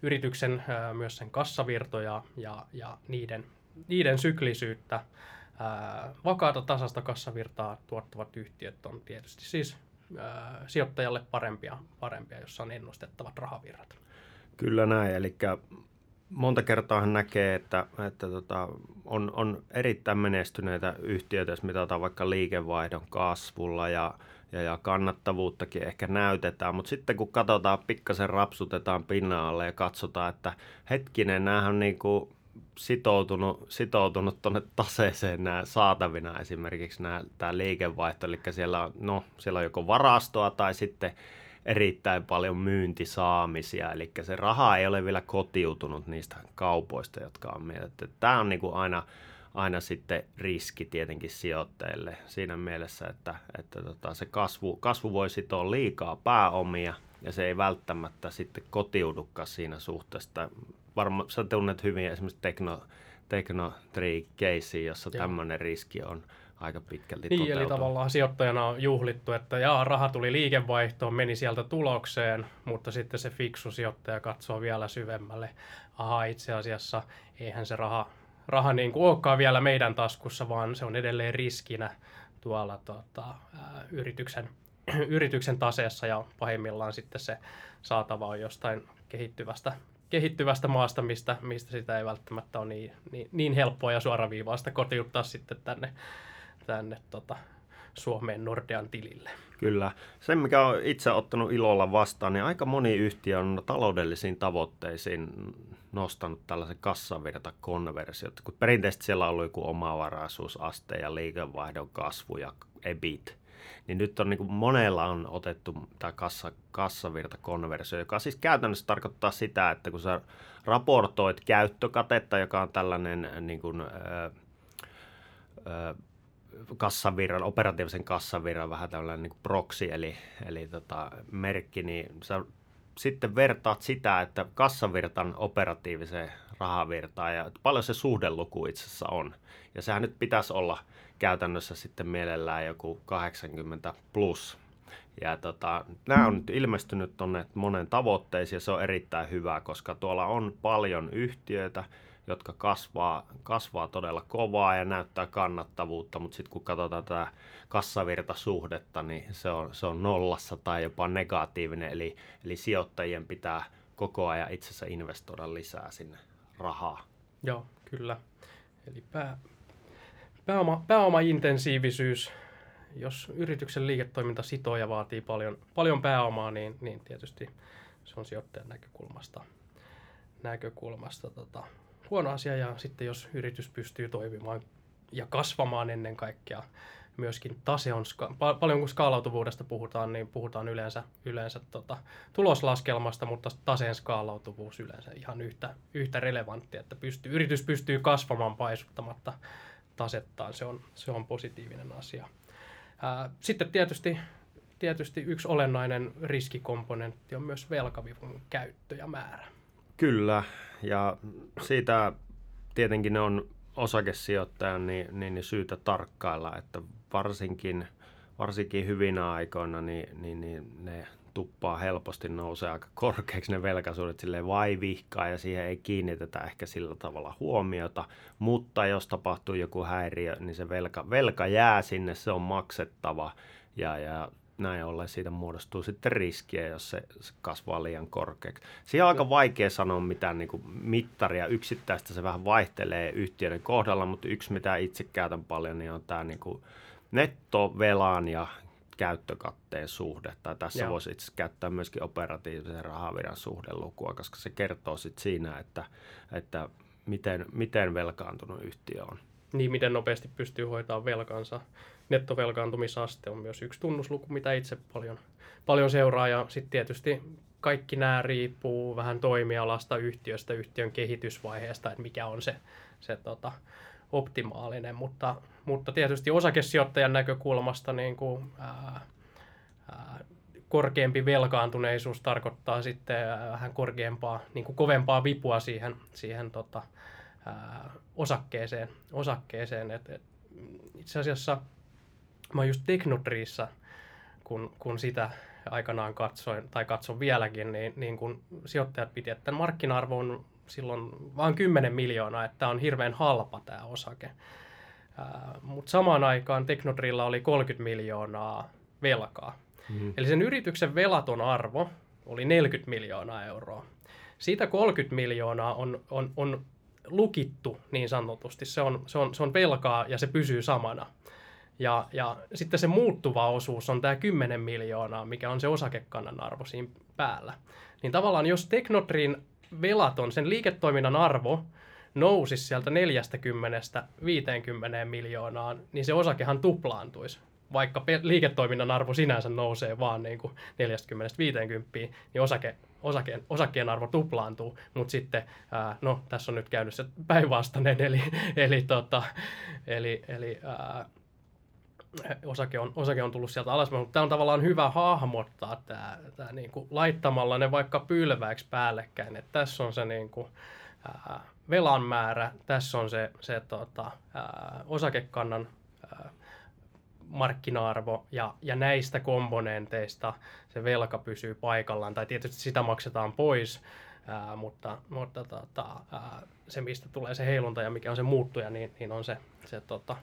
yrityksen äh, myös sen kassavirtoja ja, ja niiden, niiden syklisyyttä. Vakaata tasasta kassavirtaa tuottavat yhtiöt on tietysti siis ää, sijoittajalle parempia, parempia, jossa on ennustettavat rahavirrat. Kyllä näin, eli monta kertaa hän näkee, että, että tota, on, on erittäin menestyneitä yhtiöitä, jos mitataan vaikka liikevaihdon kasvulla ja, ja, ja kannattavuuttakin ehkä näytetään, mutta sitten kun katsotaan, pikkasen rapsutetaan pinnalle ja katsotaan, että hetkinen, näähän on niin kuin sitoutunut, sitoutunut tuonne taseeseen nämä saatavina esimerkiksi nämä, tämä liikevaihto, eli siellä on, no, siellä on joko varastoa tai sitten erittäin paljon myyntisaamisia, eli se raha ei ole vielä kotiutunut niistä kaupoista, jotka on mietitty. Tämä on niin kuin aina, aina sitten riski tietenkin sijoittajille siinä mielessä, että, että tota se kasvu, kasvu voi sitoa liikaa pääomia ja se ei välttämättä sitten kotiudukaan siinä suhteessa. Varmaan sä tunnet hyvin esimerkiksi tekno, Teknotrin-keisiin, jossa tämmöinen riski on aika pitkälti niin, toteutunut. Eli tavallaan sijoittajana on juhlittu, että jaa, raha tuli liikevaihtoon, meni sieltä tulokseen, mutta sitten se fiksu sijoittaja katsoo vielä syvemmälle. Aha, itse asiassa eihän se raha, raha niin kuin olekaan vielä meidän taskussa, vaan se on edelleen riskinä tuolla tota, ää, yrityksen, yrityksen taseessa ja pahimmillaan sitten se saatava on jostain kehittyvästä kehittyvästä maasta, mistä, mistä sitä ei välttämättä ole niin, niin, niin helppoa ja suoraviivaista kotiuttaa sitten tänne, tänne tota, Suomeen Nordean tilille. Kyllä. Sen, mikä on itse ottanut ilolla vastaan, niin aika moni yhtiö on taloudellisiin tavoitteisiin nostanut tällaisen kassavirtakonversiot, kun perinteisesti siellä on ollut joku omavaraisuusaste ja liikevaihdon kasvu ja E B I T. Niin nyt on niin kuin monella on otettu tämä kassa, kassavirtakonversio, joka siis käytännössä tarkoittaa sitä, että kun sä raportoit käyttökatetta, joka on tällainen niin kuin, ö, ö, kassavirran, operatiivisen kassavirran vähän tällainen niin kuin proksi, eli, eli tota, merkki, niin sä sitten vertaat sitä, että kassavirtan operatiiviseen rahavirtaan ja paljon se suhdeluku itse asiassa on. Ja sehän nyt pitäisi olla käytännössä sitten mielellään joku kahdeksankymmentä plus. Ja tota, nämä on nyt ilmestynyt tuonne monen tavoitteisiin ja se on erittäin hyvä, koska tuolla on paljon yhtiöitä, jotka kasvaa, kasvaa todella kovaa ja näyttää kannattavuutta, mutta sitten kun katsotaan tätä kassavirtasuhdetta, niin se on, se on nollassa tai jopa negatiivinen, eli, eli sijoittajien pitää koko ajan itsensä investoida lisää sinne rahaa. Joo, kyllä. Eli pää, pääoma, pääomaintensiivisyys, jos yrityksen liiketoiminta sitoo ja vaatii paljon, paljon pääomaa, niin, niin tietysti se on sijoittajan näkökulmasta, näkökulmasta tota, huono asia. Ja sitten jos yritys pystyy toimimaan ja kasvamaan ennen kaikkea, myöskin tase on, pa- paljon kun skaalautuvuudesta puhutaan, niin puhutaan yleensä, yleensä tota, tuloslaskelmasta, mutta taseen skaalautuvuus yleensä ihan yhtä, yhtä relevantti, että pystyy, yritys pystyy kasvamaan paisuttamatta tasettaan, se on, se on positiivinen asia. Ää, sitten tietysti, tietysti yksi olennainen riskikomponentti on myös velkavivun käyttö ja määrä. Kyllä, ja siitä tietenkin ne on osakesijoittajan niin, niin, niin syytä tarkkailla, että varsinkin, varsinkin hyvinä aikoina niin, niin, niin ne tuppaa helposti nousee aika korkeaksi ne velkaisuudet silleen vaivihkaa ja siihen ei kiinnitetä ehkä sillä tavalla huomiota, mutta jos tapahtuu joku häiriö, niin se velka, velka jää sinne, se on maksettava ja, ja näin ollen siitä muodostuu sitten riskiä, jos se kasvaa liian korkeaksi. Siinä on aika vaikea sanoa mitään niin kuin mittaria. Yksittäistä se vähän vaihtelee yhtiöiden kohdalla, mutta yksi mitä itse käytän paljon niin on tämä niin kuin nettovelan ja käyttökatteen suhde. Tai tässä Joo. voisi itse käyttää myöskin operatiivisen rahavirran suhdelukua, koska se kertoo sitten siinä, että, että miten, miten velkaantunut yhtiö on. Niin, miten nopeasti pystyy hoitamaan velkansa. Nettovelkaantumisaste on myös yksi tunnusluku, mitä itse paljon, paljon seuraa. Ja sitten tietysti kaikki nämä riippuu vähän toimialasta, yhtiöstä, yhtiön kehitysvaiheesta, että mikä on se, se tota, optimaalinen. Mutta, mutta tietysti osakesijoittajan näkökulmasta niin kuin, ää, ää, korkeampi velkaantuneisuus tarkoittaa sitten vähän korkeampaa, niin kuin kovempaa vipua siihen, siihen tota, ää, osakkeeseen. osakkeeseen. Et, et, itse asiassa mä oon just Teknotriissa, kun, kun sitä aikanaan katsoin, tai katson vieläkin, niin, niin kun sijoittajat piti, että tämän markkina-arvo on silloin vain kymmenen miljoonaa, että on hirveän halpa tämä osake. Mutta samaan aikaan Teknotrilla oli kolmekymmentä miljoonaa velkaa. Mm-hmm. Eli sen yrityksen velaton arvo oli neljäkymmentä miljoonaa euroa. Siitä kolmekymmentä miljoonaa on, on, on lukittu niin sanotusti. Se on, se, on, se on velkaa ja se pysyy samana. Ja, ja sitten se muuttuva osuus on tämä kymmenen miljoonaa, mikä on se osakekannan arvo siinä päällä. Niin tavallaan jos Teknotrin velaton, sen liiketoiminnan arvo nousisi sieltä neljästäkymmenestä viiteenkymmeneen miljoonaan, niin se osakehan tuplaantuisi. Vaikka pe- liiketoiminnan arvo sinänsä nousee vaan niin kuin neljästäkymmenestä viiteenkymmeneen, niin osake, osakeen, osakkeen arvo tuplaantuu. Mutta sitten, ää, no tässä on nyt käynyt se päinvastainen, eli, eli, tota, eli, eli ää, Osake on, osake on tullut sieltä alas, mutta tämä on tavallaan hyvä hahmottaa tämä, tämä niin kuin laittamalla ne vaikka pylväiksi päällekkäin. Että tässä on se niin kuin, ää, velan määrä, tässä on se, se tota, ää, osakekannan ää, markkina-arvo ja, ja näistä komponenteista se velka pysyy paikallaan. Tai tietysti sitä maksetaan pois, ää, mutta, mutta tota, ää, se mistä tulee se heilunta ja mikä on se muuttuja, niin, niin on se... se tota,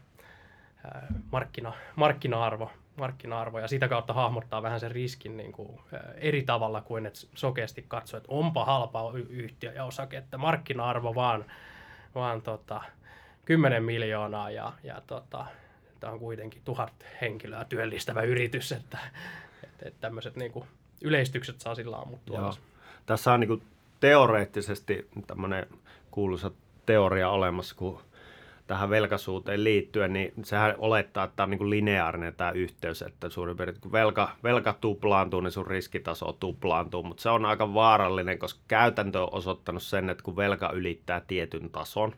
Markkina, markkina-arvo, markkina-arvo ja sitä kautta hahmottaa vähän sen riskin niin kuin eri tavalla kuin että sokeasti katsoo, että onpa halpa yhtiö ja osake, että markkina-arvo vaan, vaan tota, kymmenen miljoonaa ja, ja tota, tämä on kuitenkin tuhat henkilöä työllistävä yritys, että, että, että tämmöiset niin kuin yleistykset saa sillä ammuttua. Tässä on niin kuin teoreettisesti tämmöinen kuuluisa teoria olemassa, kun tähän velkaisuuteen liittyen, niin sehän olettaa, että tämä on niin kuin lineaarinen tämä yhteys, että suurin piirtein kun velka, velka tuplaantuu, niin sun riskitaso tuplaantuu, mutta se on aika vaarallinen, koska käytäntö on osoittanut sen, että kun velka ylittää tietyn tason,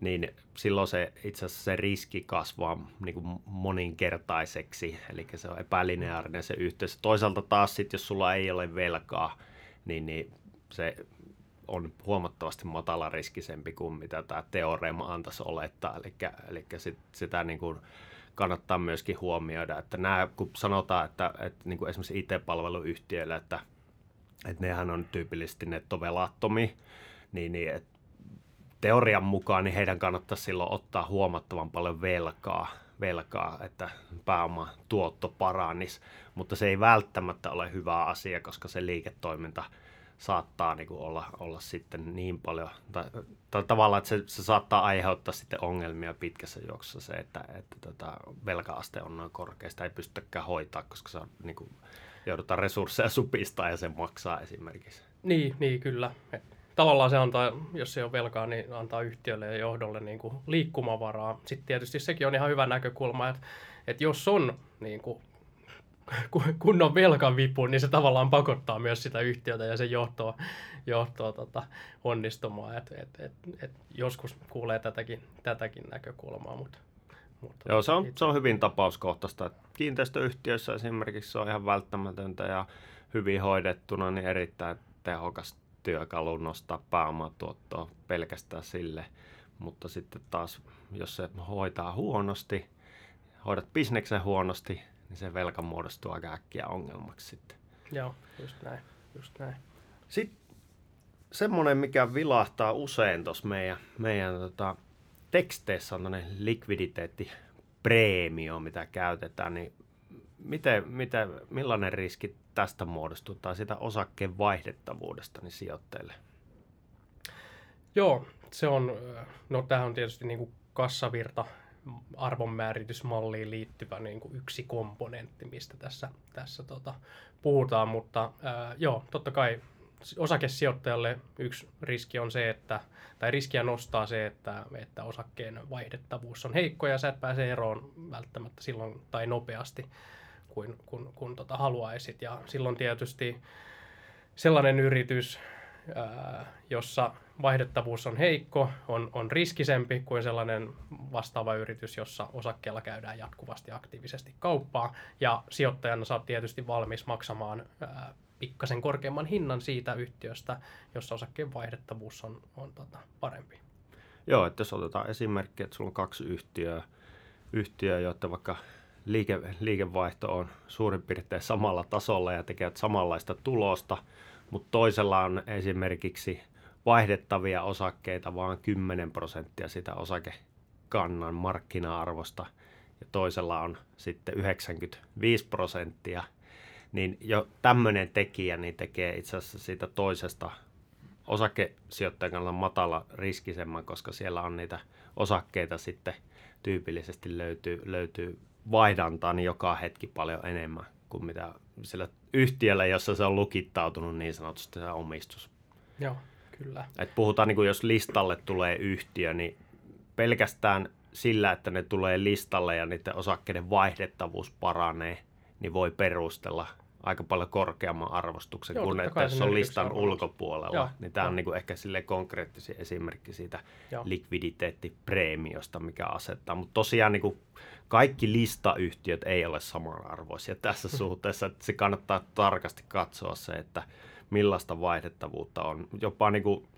niin silloin se itse asiassa se riski kasvaa niin kuin moninkertaiseksi, eli se on epälineaarinen se yhteys. Toisaalta taas sitten, jos sulla ei ole velkaa, niin, niin se... on huomattavasti matalariskisempi kuin mitä tämä teoreema antaisi olettaa, eli, eli sit, sitä niin kuin kannattaa myöskin huomioida, että nämä, kun sanotaan, että, että niin kuin esimerkiksi I T-palveluyhtiöillä, että, että nehän on tyypillisesti nettovelattomia, niin, niin et, teorian mukaan niin heidän kannattaa silloin ottaa huomattavan paljon velkaa, velkaa, että pääoma tuotto paranisi, mutta se ei välttämättä ole hyvä asia, koska se liiketoiminta saattaa niin kuin olla, olla sitten niin paljon, tai, tai tavallaan, että se, se saattaa aiheuttaa sitten ongelmia pitkässä juoksussa se, että, että tota, velka-aste on noin korkea, sitä ei pystytäkään hoitaa, koska se on, niin kuin, joudutaan resursseja supistaa ja se maksaa esimerkiksi. Niin, niin kyllä. Tavallaan se antaa, jos ei ole velkaa, niin antaa yhtiölle ja johdolle niin kuin liikkumavaraa. Sitten tietysti sekin on ihan hyvä näkökulma, että, että jos on... Niin kuin, kun on velkavipu, niin se tavallaan pakottaa myös sitä yhtiötä ja sen johtoa, johtoa tota, onnistumaan. Et, et, et, et joskus kuulee tätäkin, tätäkin näkökulmaa. Mutta, mutta Joo, se on, se on hyvin tapauskohtaista. Kiinteistöyhtiöissä esimerkiksi se on ihan välttämätöntä ja hyvin hoidettuna, niin erittäin tehokas työkalu nostaa pääomatuottoa pelkästään sille. Mutta sitten taas, jos se hoitaa huonosti, hoidat bisneksen huonosti, niin se velka muodostuu aika äkkiä ongelmaksi sitten. Joo, just näin, just näin. Sitten semmoinen, mikä vilahtaa usein tuossa meidän, meidän tota, teksteissä on tämmöinen likviditeettipreemio, mitä käytetään, niin Miten, miten, millainen riski tästä muodostuu tai sitä osakkeen vaihdettavuudesta niin sijoittajille? Joo, se on, no tämähän on tietysti niin kuin kassavirta arvonmääritysmalliin liittyvä niin kuin yksi komponentti, mistä tässä, tässä tota, puhutaan, mutta ää, joo, totta kai osakesijoittajalle yksi riski on se, että, tai riskiä nostaa se, että, että osakkeen vaihdettavuus on heikko ja sä et pääse eroon välttämättä silloin tai nopeasti kuin kun, kun tota haluaisit. Ja silloin tietysti sellainen yritys, ää, jossa vaihdettavuus on heikko, on, on riskisempi kuin sellainen vastaava yritys, jossa osakkeella käydään jatkuvasti aktiivisesti kauppaa. Ja sijoittajana sä oot tietysti valmis maksamaan ää, pikkasen korkeamman hinnan siitä yhtiöstä, jossa osakkeen vaihdettavuus on, on tota, parempi. Joo, että jos otetaan esimerkki, että sulla on kaksi yhtiöä, yhtiöä joiden vaikka liike, liikevaihto on suurin piirtein samalla tasolla ja tekevät samanlaista tulosta, mutta toisella on esimerkiksi vaihdettavia osakkeita vaan kymmenen prosenttia sitä osakekannan markkina-arvosta ja toisella on sitten yhdeksänkymmentäviisi prosenttia. Niin jo tämmöinen tekijä niin tekee itse asiassa siitä toisesta osakesijoittajan kannalta matala riskisemmän, koska siellä on niitä osakkeita sitten tyypillisesti löytyy, löytyy vaihdantaan joka hetki paljon enemmän kuin mitä sillä yhtiöllä, jossa se on lukittautunut niin sanotusti se omistus. Joo, kyllä. Et puhutaan, niin kuin jos listalle tulee yhtiö, niin pelkästään sillä, että ne tulee listalle ja niiden osakkeiden vaihdettavuus paranee, niin voi perustella aika paljon korkeamman arvostuksen joo, kuin että jos on listan arvostus. Ulkopuolella. Joo, niin tämä on niin kuin ehkä silleen konkreettinen esimerkki siitä joo. likviditeettipreemiosta, mikä asettaa. Mutta tosiaan niin kuin kaikki listayhtiöt ei ole samanarvoisia tässä suhteessa. Että se kannattaa tarkasti katsoa se, että millaista vaihdettavuutta on. Jopa niin kuin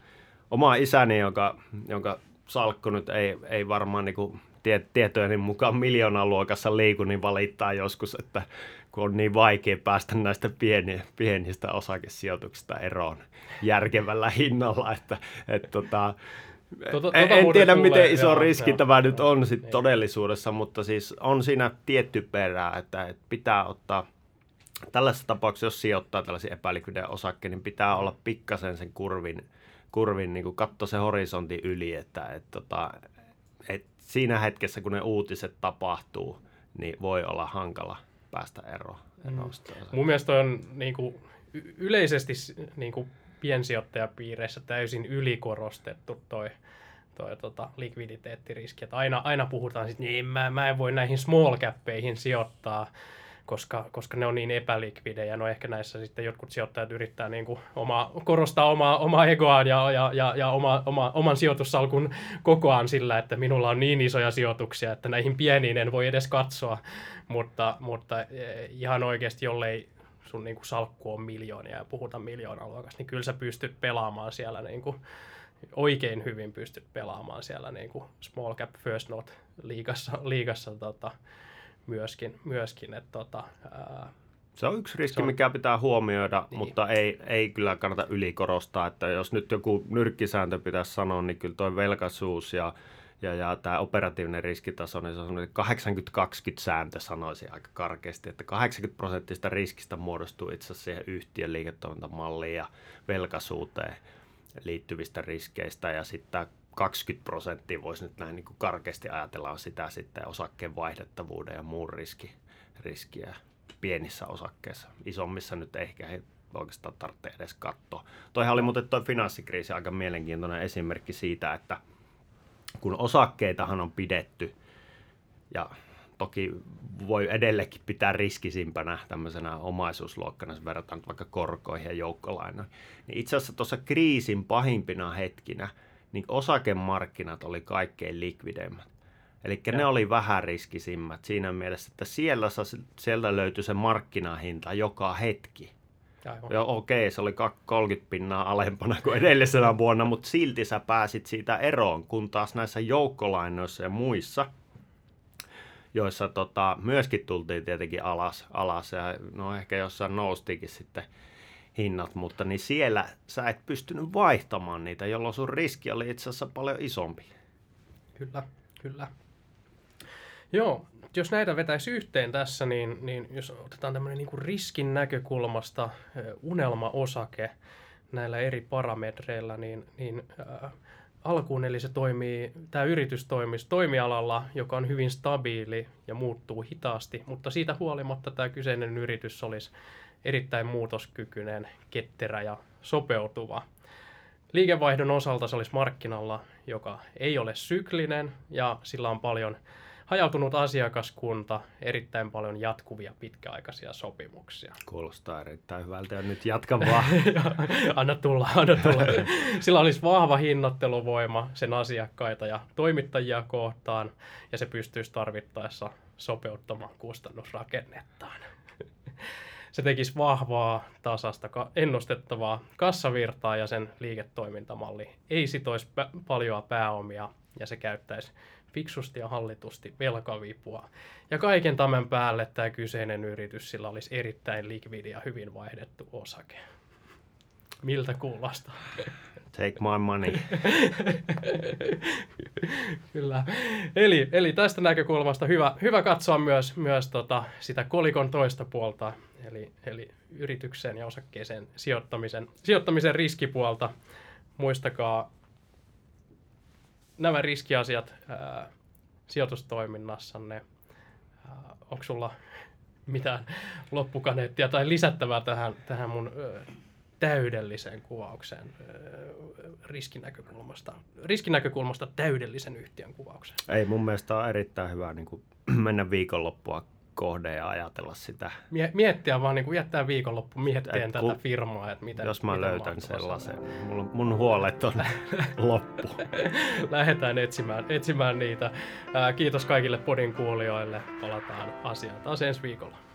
oma isäni, jonka, jonka salkku nyt ei, ei varmaan... Niin kuin tietojen mukaan miljoonaluokassa liiku, niin valittaa joskus, että kun on niin vaikea päästä näistä pieni, pienistä osakesijoituksista eroon järkevällä hinnalla, että et, tota, tota, en, tota en tiedä miten tulee, iso joo, riski joo, tämä joo, nyt on sit niin. todellisuudessa, mutta siis on siinä tietty perää, että et pitää ottaa tällaisessa tapauksessa, jos sijoittaa tällaisia epälikvidejä osakkeen, niin pitää olla pikkasen sen kurvin, kurvin niin kuin katto se horisontin yli, että et, tota, et, siinä hetkessä, kun ne uutiset tapahtuu, niin voi olla hankala päästä eroon. Mm. Mun mielestä on niin kuin, yleisesti niin kuin piensijoittajapiireissä täysin ylikorostettu toi, toi tota, likviditeettiriski. Että aina, aina puhutaan, että niin, mä, mä en voi näihin small cappeihin sijoittaa, koska, koska ne on niin epälikvidejä. No ehkä näissä sitten jotkut sijoittajat yrittää niin kuin oma, korostaa omaa, omaa egoaan ja, ja, ja, ja oma, oma, oman sijoitussalkun kokoaan sillä, että minulla on niin isoja sijoituksia, että näihin pieniin en voi edes katsoa. Mutta, mutta ihan oikeasti, jollei sun niin kuin salkku on miljoonia ja puhuta miljoonaluokasta, niin kyllä sä pystyt pelaamaan siellä niin kuin oikein hyvin pystyt pelaamaan siellä niin kuin small cap first not liigassa, liigassa tota, myöskin myöskin että tota, ää, se on yksi riski on... mikä pitää huomioida, niin. mutta ei ei kyllä kannata ylikorostaa, että jos nyt joku nyrkkisääntö pitäisi sanoa, niin kyllä toi velkaisuus ja ja ja tämä operatiivinen riskitaso, niin se on kahdeksankymmentä kaksikymmentä sääntö, sanoisin aika karkeasti, että kahdeksankymmentä prosenttia riskistä muodostuu itse asiassa siihen yhtiön liiketoimintamalliin ja velkaisuuteen liittyvistä riskeistä ja sitten kaksikymmentä prosenttia voisi nyt näin niin kuin karkeasti ajatellaan sitä sitten osakkeen vaihdettavuuden ja muun riski, riskiä pienissä osakkeissa. Isommissa nyt ehkä ei oikeastaan tarvitse edes katsoa. Toihan oli muuten tuo finanssikriisi aika mielenkiintoinen esimerkki siitä, että kun osakkeitahan on pidetty ja toki voi edellekin pitää riskisimpänä tämmöisenä omaisuusluokkana, jos verrataan vaikka korkoihin ja joukkolainoihin, niin itse asiassa tuossa kriisin pahimpina hetkinä niin osakemarkkinat oli kaikkein likvideimmät. Eli ne oli vähän riskisimmät siinä mielessä, että siellä, siellä löytyi se markkinahinta joka hetki. Okei, okay, se oli kolmekymmentä pinnaa alempana kuin edellisenä vuonna, mutta silti sä pääsit siitä eroon, kun taas näissä joukkolainoissa ja muissa, joissa tota, myöskin tultiin tietenkin alas, alas ja no ehkä jossain noustikin sitten hinnat, mutta niin siellä sä et pystynyt vaihtamaan niitä, jolloin sun riski oli itse asiassa paljon isompi. Kyllä, kyllä. Joo, jos näitä vetäisi yhteen tässä, niin, niin jos otetaan tämmöinen niin kuin riskin näkökulmasta unelmaosake näillä eri parametreillä, niin, niin äh, alkuun eli se toimii, tämä yritys toimii toimialalla, joka on hyvin stabiili ja muuttuu hitaasti, mutta siitä huolimatta tämä kyseinen yritys olisi erittäin muutoskykyinen, ketterä ja sopeutuva. Liikevaihdon osalta se olisi markkinalla, joka ei ole syklinen ja sillä on paljon hajautunut asiakaskunta, erittäin paljon jatkuvia pitkäaikaisia sopimuksia. Kuulostaa erittäin hyvältä ja nyt jatkan vaan. anna tulla, anna tulla. Sillä olisi vahva hinnoitteluvoima sen asiakkaita ja toimittajia kohtaan ja se pystyisi tarvittaessa sopeuttamaan kustannusrakennettaan. Se tekisi vahvaa, tasasta, ennustettavaa kassavirtaa ja sen liiketoimintamalli ei sitoisi pä- paljoa pääomia ja se käyttäisi fiksusti ja hallitusti velkavipua. Ja kaiken tämän päälle tämä kyseinen yritys, sillä olisi erittäin likvidi ja hyvin vaihdettu osake. Miltä kuulostaa? Take my money. Kyllä. Eli, eli tästä näkökulmasta hyvä, hyvä katsoa myös, myös tota sitä kolikon toista puolta, eli, eli yritykseen ja osakkeeseen sijoittamisen, sijoittamisen riskipuolta. Muistakaa nämä riskiasiat ää, sijoitustoiminnassanne. Ää, onko sulla mitään loppukaneettia tai lisättävää tähän, tähän mun ää, täydelliseen kuvaukseen riskinäkökulmasta, riskinäkökulmasta täydellisen yhtiön kuvaukseen? Ei, mun mielestä on erittäin hyvä niin kuin mennä viikonloppua kohde ja ajatella sitä. Miettiä vaan, niin kuin jättää viikonloppu miettien tätä kun, firmaa, että miten. Jos mä miten löytän sellaisen, mun, mun huolet on loppu. Lähdetään etsimään, etsimään niitä. Kiitos kaikille podin kuulijoille. Palataan asiaan taas ensi viikolla.